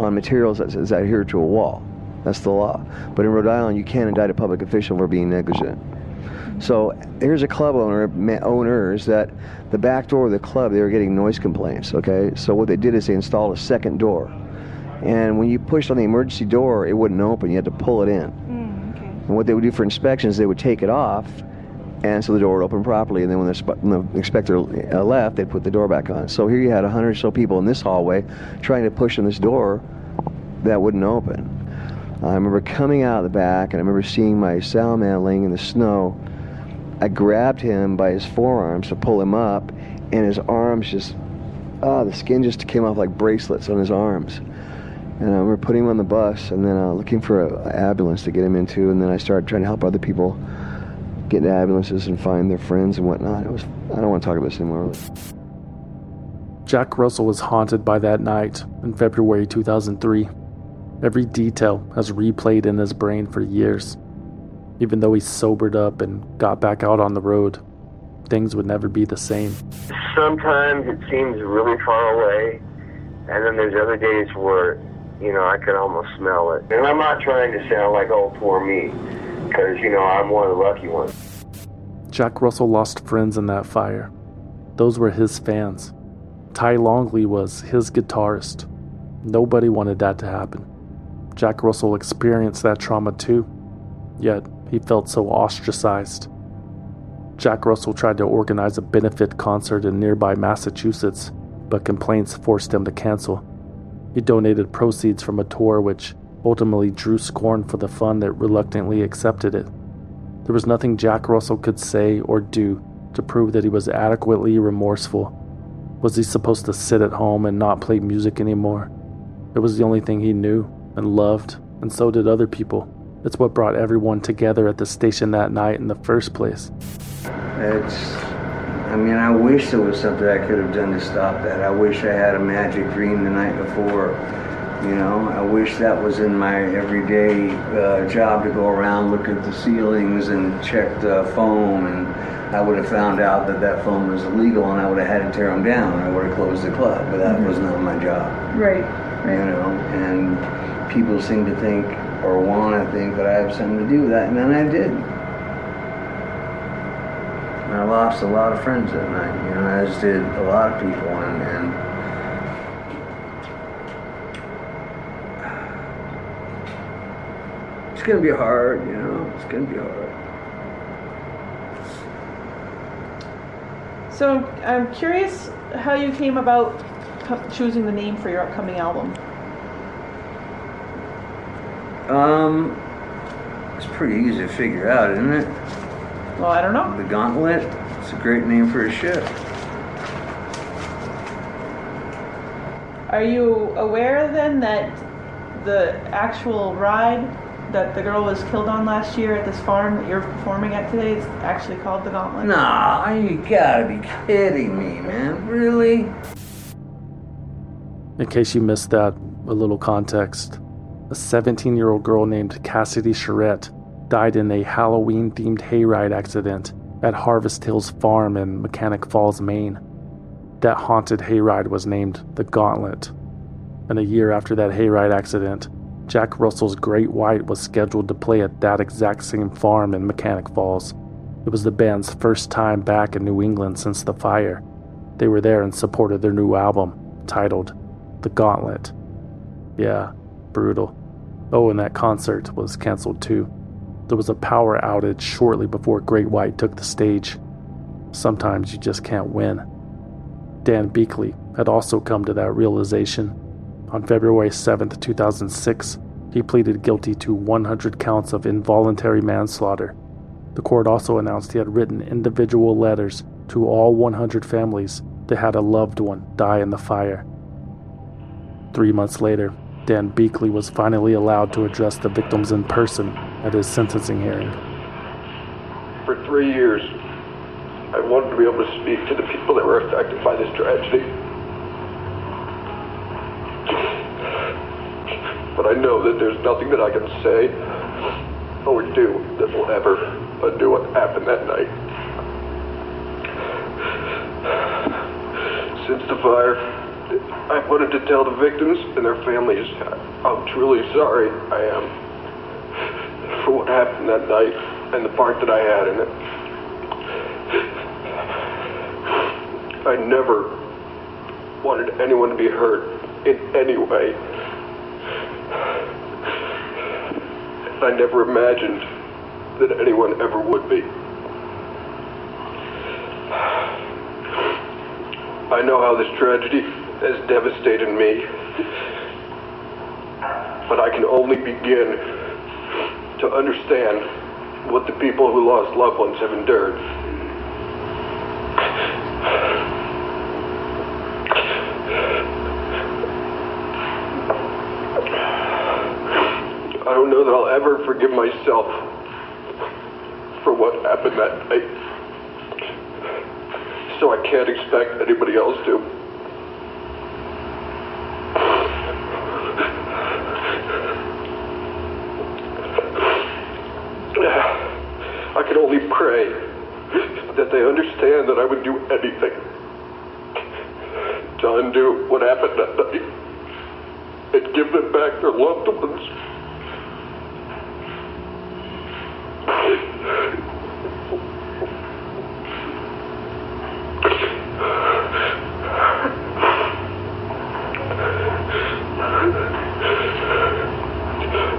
on materials that is adhered to a wall. That's the law. But in Rhode Island, you can't indict a public official for being negligent. So here's a club owner, owners that the back door of the club, they were getting noise complaints, okay? So what they did is they installed a second door. And when you pushed on the emergency door, it wouldn't open. You had to pull it in. Mm, okay. And what they would do for inspections, they would take it off, and so the door would open properly, and then when the, sp- when the inspector uh, left, they'd put the door back on. So here you had a hundred or so people in this hallway trying to push on this door that wouldn't open. I remember coming out of the back, and I remember seeing my sound man laying in the snow. I grabbed him by his forearms to pull him up, and his arms just, ah, oh, the skin just came off like bracelets on his arms. And I remember putting him on the bus, and then uh, looking for an ambulance to get him into, and then I started trying to help other people get into ambulances and find their friends and whatnot. It was, I don't want to talk about this anymore. Jack Russell was haunted by that night in February two thousand three. Every detail has replayed in his brain for years. Even though he sobered up and got back out on the road, things would never be the same. Sometimes it seems really far away, and then there's other days where, you know, I could almost smell it. And I'm not trying to sound like, oh, poor me, because, you know, I'm one of the lucky ones. Jack Russell lost friends in that fire. Those were his fans. Ty Longley was his guitarist. Nobody wanted that to happen. Jack Russell experienced that trauma too, yet he felt so ostracized. Jack Russell tried to organize a benefit concert in nearby Massachusetts, but complaints forced him to cancel. He donated proceeds from a tour which ultimately drew scorn for the fund that reluctantly accepted it. There was nothing Jack Russell could say or do to prove that he was adequately remorseful. Was he supposed to sit at home and not play music anymore? It was the only thing he knew and loved, and so did other people. It's what brought everyone together at the station that night in the first place. It's, I mean, I wish there was something I could have done to stop that. I wish I had a magic dream the night before. You know, I wish that was in my everyday uh, job to go around, look at the ceilings and check the foam, and I would have found out that that foam was illegal, and I would have had to tear them down, and I would have closed the club, but that mm-hmm. was not my job. Right, right. You know, and people seem to think or want to think that I have something to do with that, and then I did. And I lost a lot of friends that night, you know, as did a lot of people, and, and it's going to be hard, you know, it's going to be hard. So I'm curious how you came about choosing the name for your upcoming album. Um, it's pretty easy to figure out, isn't it? Well, I don't know. The Gauntlet, it's a great name for a ship. Are you aware then that the actual ride that the girl was killed on last year at this farm that you're performing at today is actually called the Gauntlet? Nah, you gotta be kidding me, man. Really? In case you missed that, a little context. A seventeen-year-old girl named Cassidy Charette died in a Halloween-themed hayride accident at Harvest Hills Farm in Mechanic Falls, Maine. That haunted hayride was named the Gauntlet. And a year after that hayride accident, Jack Russell's Great White was scheduled to play at that exact same farm in Mechanic Falls. It was the band's first time back in New England since the fire. They were there in support of their new album, titled The Gauntlet. Yeah, brutal. Oh, and that concert was canceled too. There was a power outage shortly before Great White took the stage. Sometimes you just can't win. Dan Biechele had also come to that realization. On February seventh, two thousand six, He pleaded guilty to one hundred counts of involuntary manslaughter. The court also announced he had written individual letters to all one hundred families that had a loved one die in the fire. Three months later, Dan Biechele was finally allowed to address the victims in person at his sentencing hearing. For three years, I wanted to be able to speak to the people that were affected by this tragedy. But I know that there's nothing that I can say or do that will ever undo what happened that night. Since the fire, I wanted to tell the victims and their families how truly sorry I am for what happened that night and the part that I had in it. I never wanted anyone to be hurt in any way. I never imagined that anyone ever would be. I know how this tragedy has devastated me, but I can only begin to understand what the people who lost loved ones have endured. I don't know that I'll ever forgive myself for what happened that night, so I can't expect anybody else to. I can only pray that they understand that I would do anything to undo what happened that night and give them back their loved ones.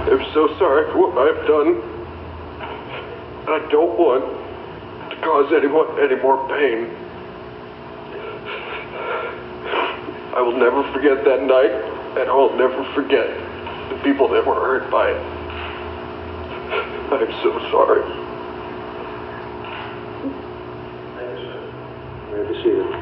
I'm so sorry for what I've done, and I don't want to cause anyone any more pain. I will never forget that night, and I will never forget the people that were hurt by it. I'm so sorry. Glad to see you.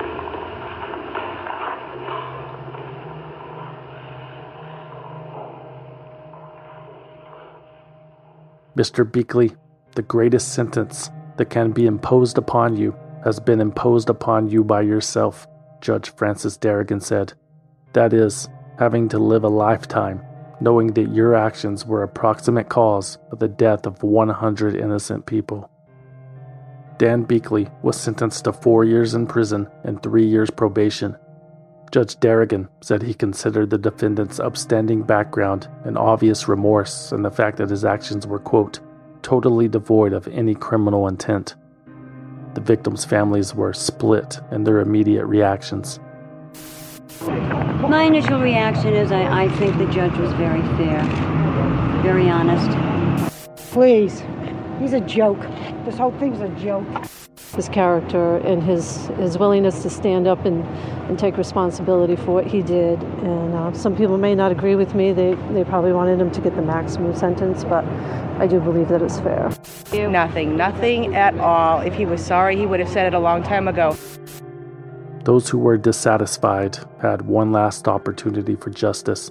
Mister Biechele, the greatest sentence that can be imposed upon you has been imposed upon you by yourself, Judge Francis Darrigan said. That is, having to live a lifetime knowing that your actions were a proximate cause of the death of one hundred innocent people. Dan Biechele was sentenced to four years in prison and three years probation. Judge Darrigan said he considered the defendant's upstanding background and obvious remorse and the fact that his actions were, quote, totally devoid of any criminal intent. The victims' families were split in their immediate reactions. My initial reaction is I, I think the judge was very fair, very honest. Please, he's a joke. This whole thing's a joke. His character and his, his willingness to stand up and, and take responsibility for what he did. And uh, some people may not agree with me. They they probably wanted him to get the maximum sentence, but I do believe that it's fair. Nothing, nothing at all. If he was sorry, he would have said it a long time ago. Those who were dissatisfied had one last opportunity for justice.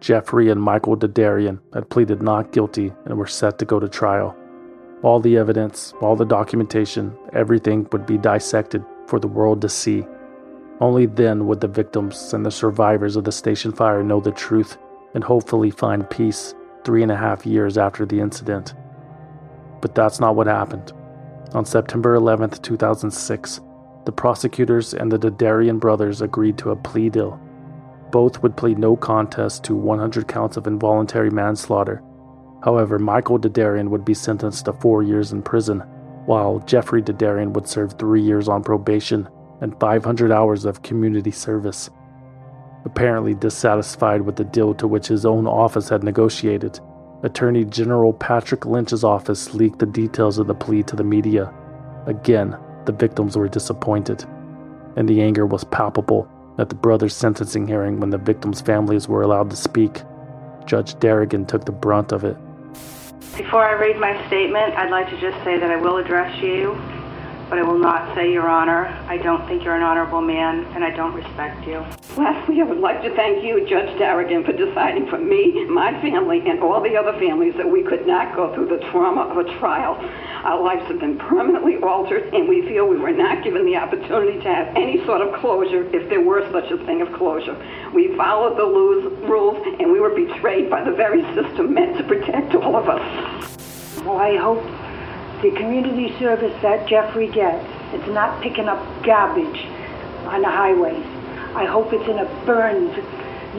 Jeffrey and Michael Dadarian had pleaded not guilty and were set to go to trial. All the evidence, all the documentation, everything would be dissected for the world to see. Only then would the victims and the survivors of the station fire know the truth and hopefully find peace three and a half years after the incident. But that's not what happened. On September eleventh, two thousand six, the prosecutors and the Dadarian brothers agreed to a plea deal. Both would plead no contest to one hundred counts of involuntary manslaughter. However, Michael Dadarian would be sentenced to four years in prison, while Jeffrey Dadarian would serve three years on probation and five hundred hours of community service. Apparently dissatisfied with the deal to which his own office had negotiated, Attorney General Patrick Lynch's office leaked the details of the plea to the media. Again, the victims were disappointed, and the anger was palpable at the brothers' sentencing hearing when the victims' families were allowed to speak. Judge Derrigan took the brunt of it. Before I read my statement, I'd like to just say that I will address you, but I will not say Your Honor. I don't think you're an honorable man, and I don't respect you. Lastly, I would like to thank you, Judge Derrigan, for deciding for me, my family, and all the other families that we could not go through the trauma of a trial. Our lives have been permanently altered, and we feel we were not given the opportunity to have any sort of closure, if there were such a thing of closure. We followed the rules, and we were betrayed by the very system meant to protect all of us. Well, I hope the community service that Jeffrey gets, it's not picking up garbage on the highways. I hope it's in a burned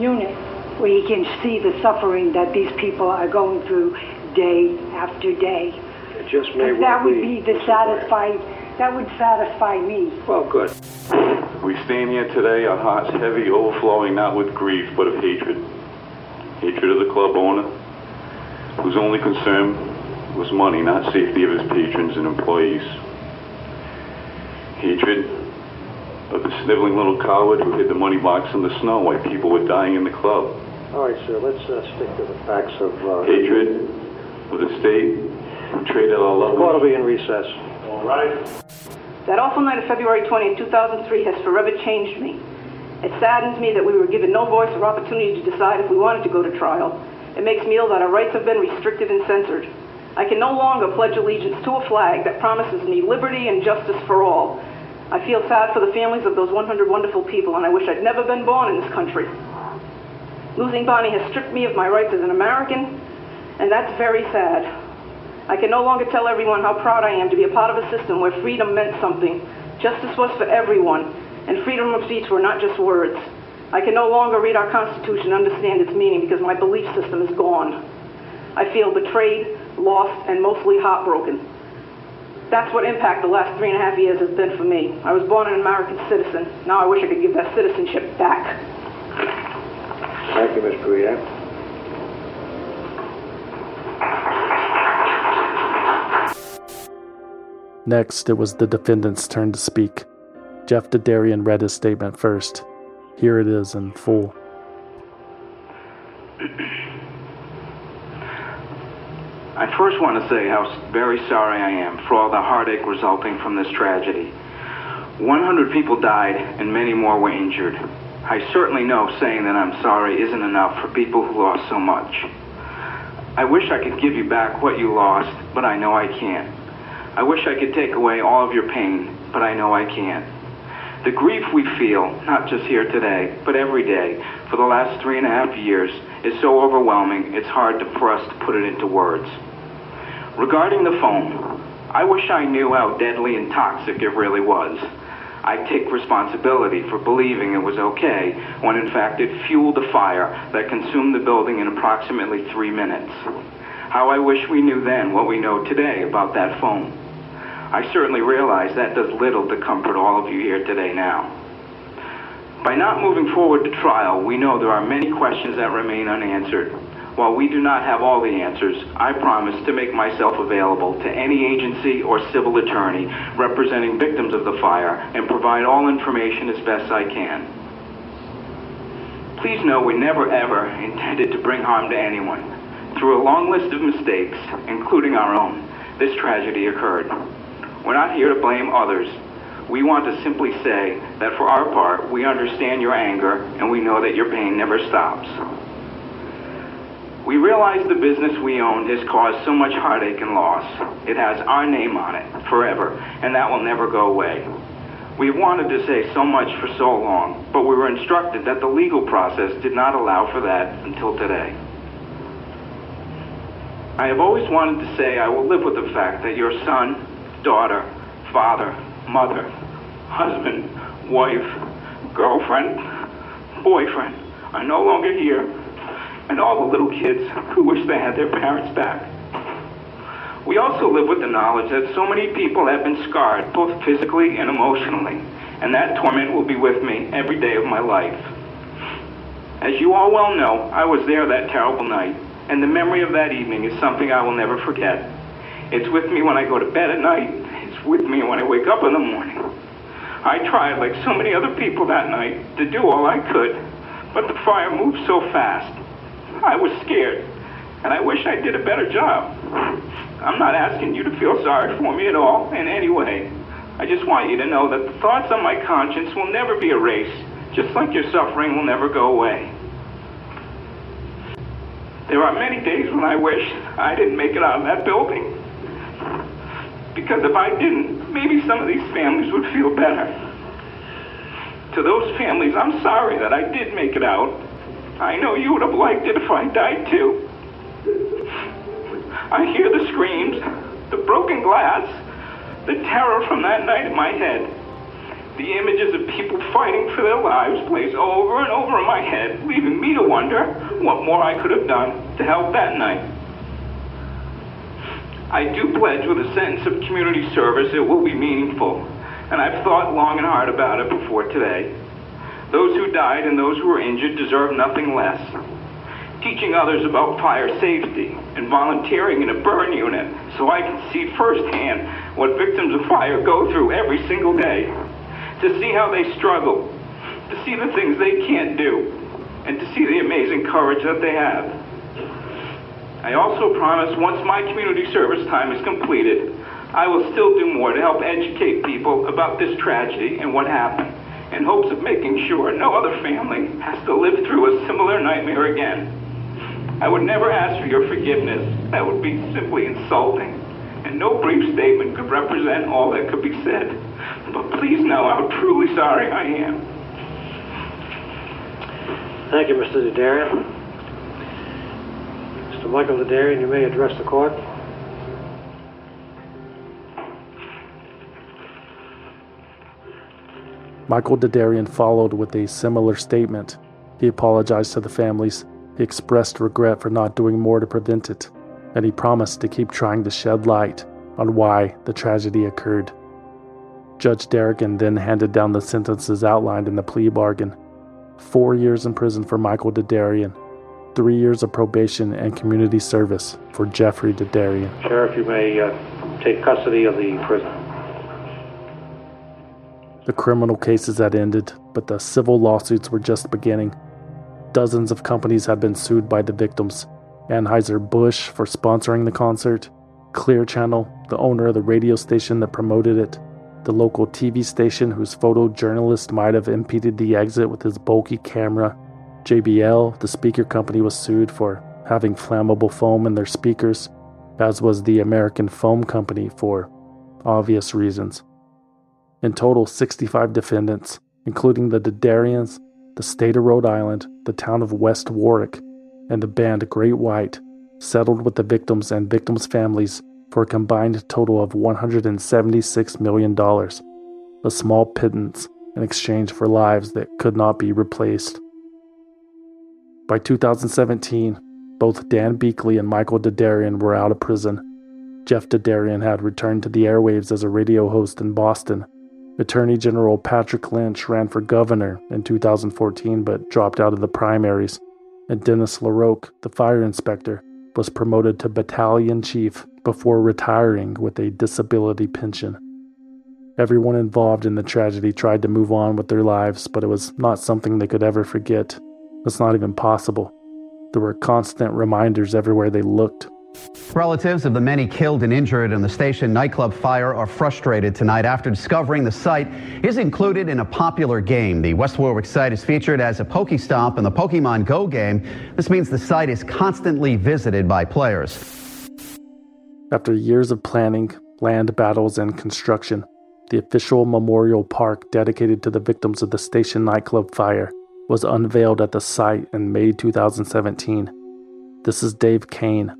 unit where he can see the suffering that these people are going through day after day. It just may well that would be the satisfied, that would satisfy me. Well, good. We stand here today, our hearts heavy, overflowing, not with grief, but of hatred. Hatred of the club owner, whose only concern was money, not safety of his patrons and employees. Hatred of the sniveling little coward who hid the money box in the snow while people were dying in the club. All right, sir, let's uh, stick to the facts of... Uh, Hatred of the state who traded our love. The court will be in recess. All right. That awful night of February twentieth, two thousand three has forever changed me. It saddens me that we were given no voice or opportunity to decide if we wanted to go to trial. It makes me ill that our rights have been restricted and censored. I can no longer pledge allegiance to a flag that promises me liberty and justice for all. I feel sad for the families of those one hundred wonderful people, and I wish I'd never been born in this country. Losing Bonnie has stripped me of my rights as an American, and that's very sad. I can no longer tell everyone how proud I am to be a part of a system where freedom meant something. Justice was for everyone, and freedom of speech were not just words. I can no longer read our Constitution and understand its meaning because my belief system is gone. I feel betrayed, lost, and mostly heartbroken. That's what impact the last three and a half years has been for me. I was born an American citizen. Now I wish I could give that citizenship back. Thank you, Miz Pouillet. Next, it was the defendant's turn to speak. Jeff Derrigan read his statement first. Here it is in full. I first want to say how very sorry I am for all the heartache resulting from this tragedy. one hundred people died and many more were injured. I certainly know saying that I'm sorry isn't enough for people who lost so much. I wish I could give you back what you lost, but I know I can't. I wish I could take away all of your pain, but I know I can't. The grief we feel, not just here today, but every day, for the last three and a half years, is so overwhelming it's hard for us to put it into words. Regarding the foam, I wish I knew how deadly and toxic it really was. I take responsibility for believing it was okay, when in fact it fueled a fire that consumed the building in approximately three minutes. How I wish we knew then what we know today about that foam. I certainly realize that does little to comfort all of you here today now. By not moving forward to trial, we know there are many questions that remain unanswered. While we do not have all the answers, I promise to make myself available to any agency or civil attorney representing victims of the fire and provide all information as best I can. Please know we never ever intended to bring harm to anyone. Through a long list of mistakes, including our own, this tragedy occurred. We're not here to blame others. We want to simply say that for our part, we understand your anger and we know that your pain never stops. We realize the business we owned has caused so much heartache and loss. It has our name on it forever, and that will never go away. We've wanted to say so much for so long, but we were instructed that the legal process did not allow for that until today. I have always wanted to say I will live with the fact that your son, daughter, father, mother, husband, wife, girlfriend, boyfriend are no longer here, and all the little kids who wish they had their parents back. We also live with the knowledge that so many people have been scarred, both physically and emotionally, and that torment will be with me every day of my life. As you all well know, I was there that terrible night, and the memory of that evening is something I will never forget. It's with me when I go to bed at night, it's with me when I wake up in the morning. I tried, like so many other people that night, to do all I could, but the fire moved so fast. I was scared, and I wish I did a better job. I'm not asking you to feel sorry for me at all in any way. I just want you to know that the thoughts on my conscience will never be erased, just like your suffering will never go away. There are many days when I wish I didn't make it out of that building. Because if I didn't, maybe some of these families would feel better. To those families, I'm sorry that I did make it out. I know you would have liked it if I died too. I hear the screams, the broken glass, the terror from that night in my head. The images of people fighting for their lives plays over and over in my head, leaving me to wonder what more I could have done to help that night. I do pledge with a sense of community service it will be meaningful, and I've thought long and hard about it before today. Those who died and those who were injured deserve nothing less. Teaching others about fire safety and volunteering in a burn unit so I can see firsthand what victims of fire go through every single day. To see how they struggle, to see the things they can't do, and to see the amazing courage that they have. I also promise once my community service time is completed, I will still do more to help educate people about this tragedy and what happened, in hopes of making sure no other family has to live through a similar nightmare again. I would never ask for your forgiveness. That would be simply insulting, and no brief statement could represent all that could be said. But please know how truly sorry I am. Thank you, Mister Dadarian. Mister Michael Dadarian, you may address the court. Michael Dadarian followed with a similar statement. He apologized to the families. He expressed regret for not doing more to prevent it, and he promised to keep trying to shed light on why the tragedy occurred. Judge Dadarian then handed down the sentences outlined in the plea bargain. Four years in prison for Michael Dadarian, three years of probation and community service for Jeffrey Dadarian. Sheriff, you may uh, take custody of the prison. The criminal cases had ended, but the civil lawsuits were just beginning. Dozens of companies had been sued by the victims. Anheuser-Busch for sponsoring the concert, Clear Channel, the owner of the radio station that promoted it, the local T V station whose photojournalist might have impeded the exit with his bulky camera, J B L, the speaker company, was sued for having flammable foam in their speakers, as was the American Foam Company for obvious reasons. In total, sixty-five defendants, including the Dadarians, the state of Rhode Island, the town of West Warwick, and the band Great White, settled with the victims and victims' families for a combined total of one hundred seventy-six million dollars, a small pittance in exchange for lives that could not be replaced. By two thousand seventeen, both Dan Biechele and Michael Dadarian were out of prison. Jeff Dadarian had returned to the airwaves as a radio host in Boston. Attorney General Patrick Lynch ran for governor in two thousand fourteen but dropped out of the primaries, and Dennis LaRocque, the fire inspector, was promoted to battalion chief before retiring with a disability pension. Everyone involved in the tragedy tried to move on with their lives, but it was not something they could ever forget. It's not even possible. There were constant reminders everywhere they looked. Relatives of the many killed and injured in the station nightclub fire are frustrated tonight after discovering the site is included in a popular game. The West Warwick site is featured as a Pokestop in the Pokemon Go game. This means the site is constantly visited by players. After years of planning, land battles, and construction, the official memorial park dedicated to the victims of the station nightclub fire was unveiled at the site in May two thousand seventeen. This is Dave Kane,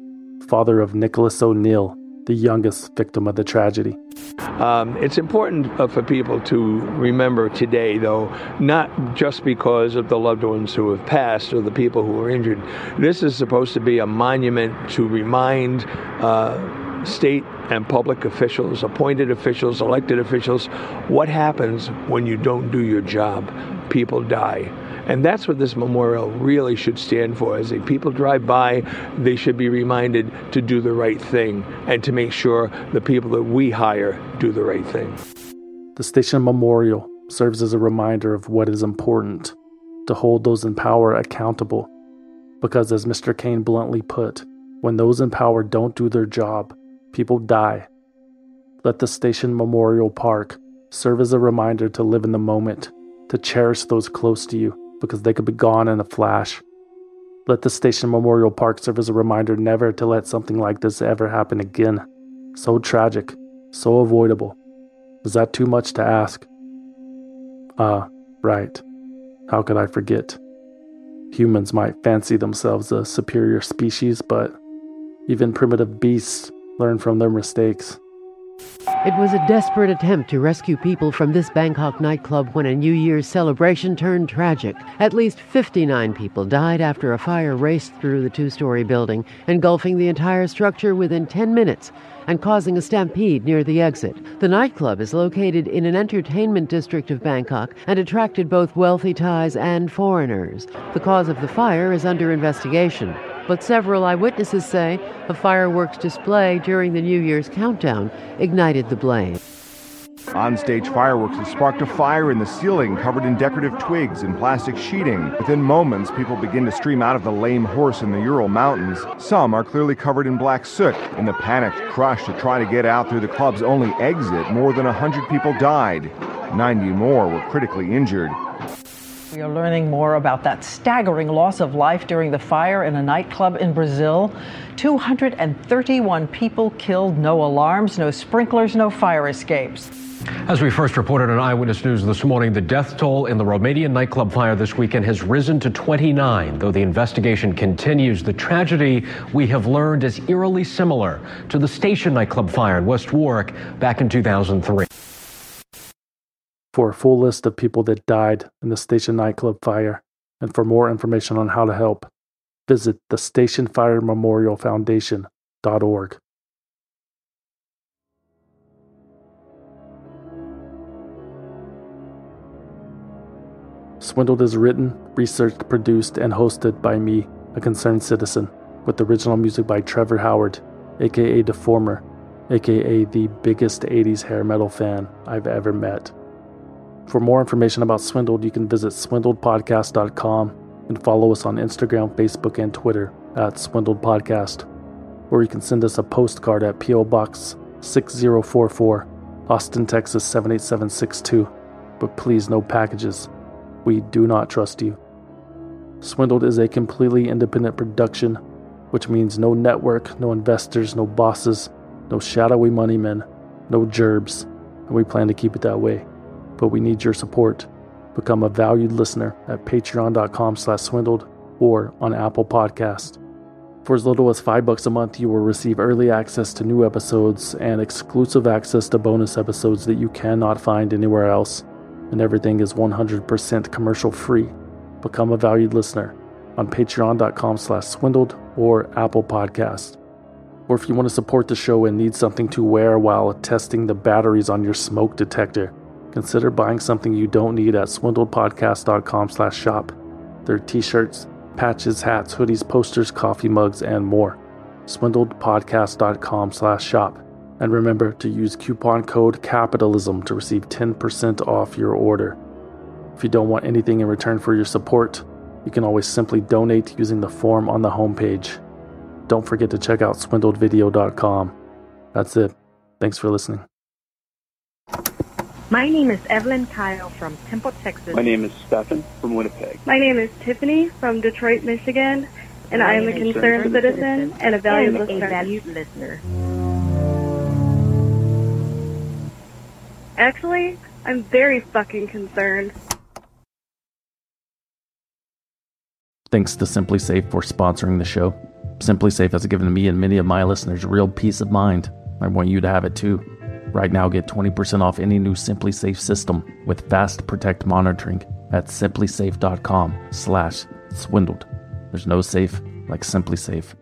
father of Nicholas O'Neill, the youngest victim of the tragedy. Um, it's important for people to remember today, though, not just because of the loved ones who have passed or the people who were injured. This is supposed to be a monument to remind uh, state and public officials, appointed officials, elected officials, what happens when you don't do your job. People die. And that's what this memorial really should stand for. As people drive by, they should be reminded to do the right thing and to make sure the people that we hire do the right thing. The station memorial serves as a reminder of what is important, to hold those in power accountable. Because as Mister Kane bluntly put, when those in power don't do their job, people die. Let the station Memorial Park serve as a reminder to live in the moment, to cherish those close to you, because they could be gone in a flash. Let the station Memorial Park serve as a reminder never to let something like this ever happen again. So tragic, so avoidable. Is that too much to ask? Ah, uh, right. How could I forget? Humans might fancy themselves a superior species, but even primitive beasts learn from their mistakes. It was a desperate attempt to rescue people from this Bangkok nightclub when a New Year's celebration turned tragic. At least fifty-nine people died after a fire raced through the two-story building, engulfing the entire structure within ten minutes and causing a stampede near the exit. The nightclub is located in an entertainment district of Bangkok and attracted both wealthy Thais and foreigners. The cause of the fire is under investigation. But several eyewitnesses say a fireworks display during the New Year's countdown ignited the blaze. On-stage fireworks have sparked a fire in the ceiling covered in decorative twigs and plastic sheeting. Within moments, people begin to stream out of the lame horse in the Ural Mountains. Some are clearly covered in black soot. In the panicked crush to try to get out through the club's only exit, more than one hundred people died. ninety more were critically injured. We are learning more about that staggering loss of life during the fire in a nightclub in Brazil. two hundred thirty-one people killed, no alarms, no sprinklers, no fire escapes. As we first reported on Eyewitness News this morning, the death toll in the Romanian nightclub fire this weekend has risen to twenty-nine. Though the investigation continues, the tragedy we have learned is eerily similar to the station nightclub fire in West Warwick back in two thousand three. For a full list of people that died in the station nightclub fire, and for more information on how to help, visit the station fire memorial foundation dot org. Swindled is written, researched, produced, and hosted by me, a concerned citizen, with original music by Trevor Howard, aka Deformer, aka the biggest eighties hair metal fan I've ever met. For more information about Swindled, you can visit swindled podcast dot com and follow us on Instagram, Facebook, and Twitter at swindled podcast. Or you can send us a postcard at P O Box six zero four four, Austin, Texas seven eight seven six two. But please, no packages. We do not trust you. Swindled is a completely independent production, which means no network, no investors, no bosses, no shadowy money men, no gerbs, and we plan to keep it that way. But we need your support. Become a valued listener at patreon dot com slash swindled or on Apple Podcasts. For as little as five bucks a month, you will receive early access to new episodes and exclusive access to bonus episodes that you cannot find anywhere else. And everything is one hundred percent commercial free. Become a valued listener on patreon dot com slash swindled or Apple Podcasts. Or if you want to support the show and need something to wear while testing the batteries on your smoke detector, consider buying something you don't need at swindled podcast dot com slash shop. There are t-shirts, patches, hats, hoodies, posters, coffee mugs, and more. swindled podcast dot com slash shop. And remember to use coupon code CAPITALISM to receive ten percent off your order. If you don't want anything in return for your support, you can always simply donate using the form on the homepage. Don't forget to check out swindled video dot com. That's it. Thanks for listening. My name is Evelyn Kyle from Temple, Texas. My name is Stefan from Winnipeg. My name is Tiffany from Detroit, Michigan, and I am a concerned citizen and a valued listener. A valued listener. Actually, I'm very fucking concerned. Thanks to SimpliSafe for sponsoring the show. SimpliSafe has given me and many of my listeners real peace of mind. I want you to have it too. Right now, get twenty percent off any new SimpliSafe system with Fast Protect monitoring at simplisafe dot com slash swindled. There's no safe like SimpliSafe.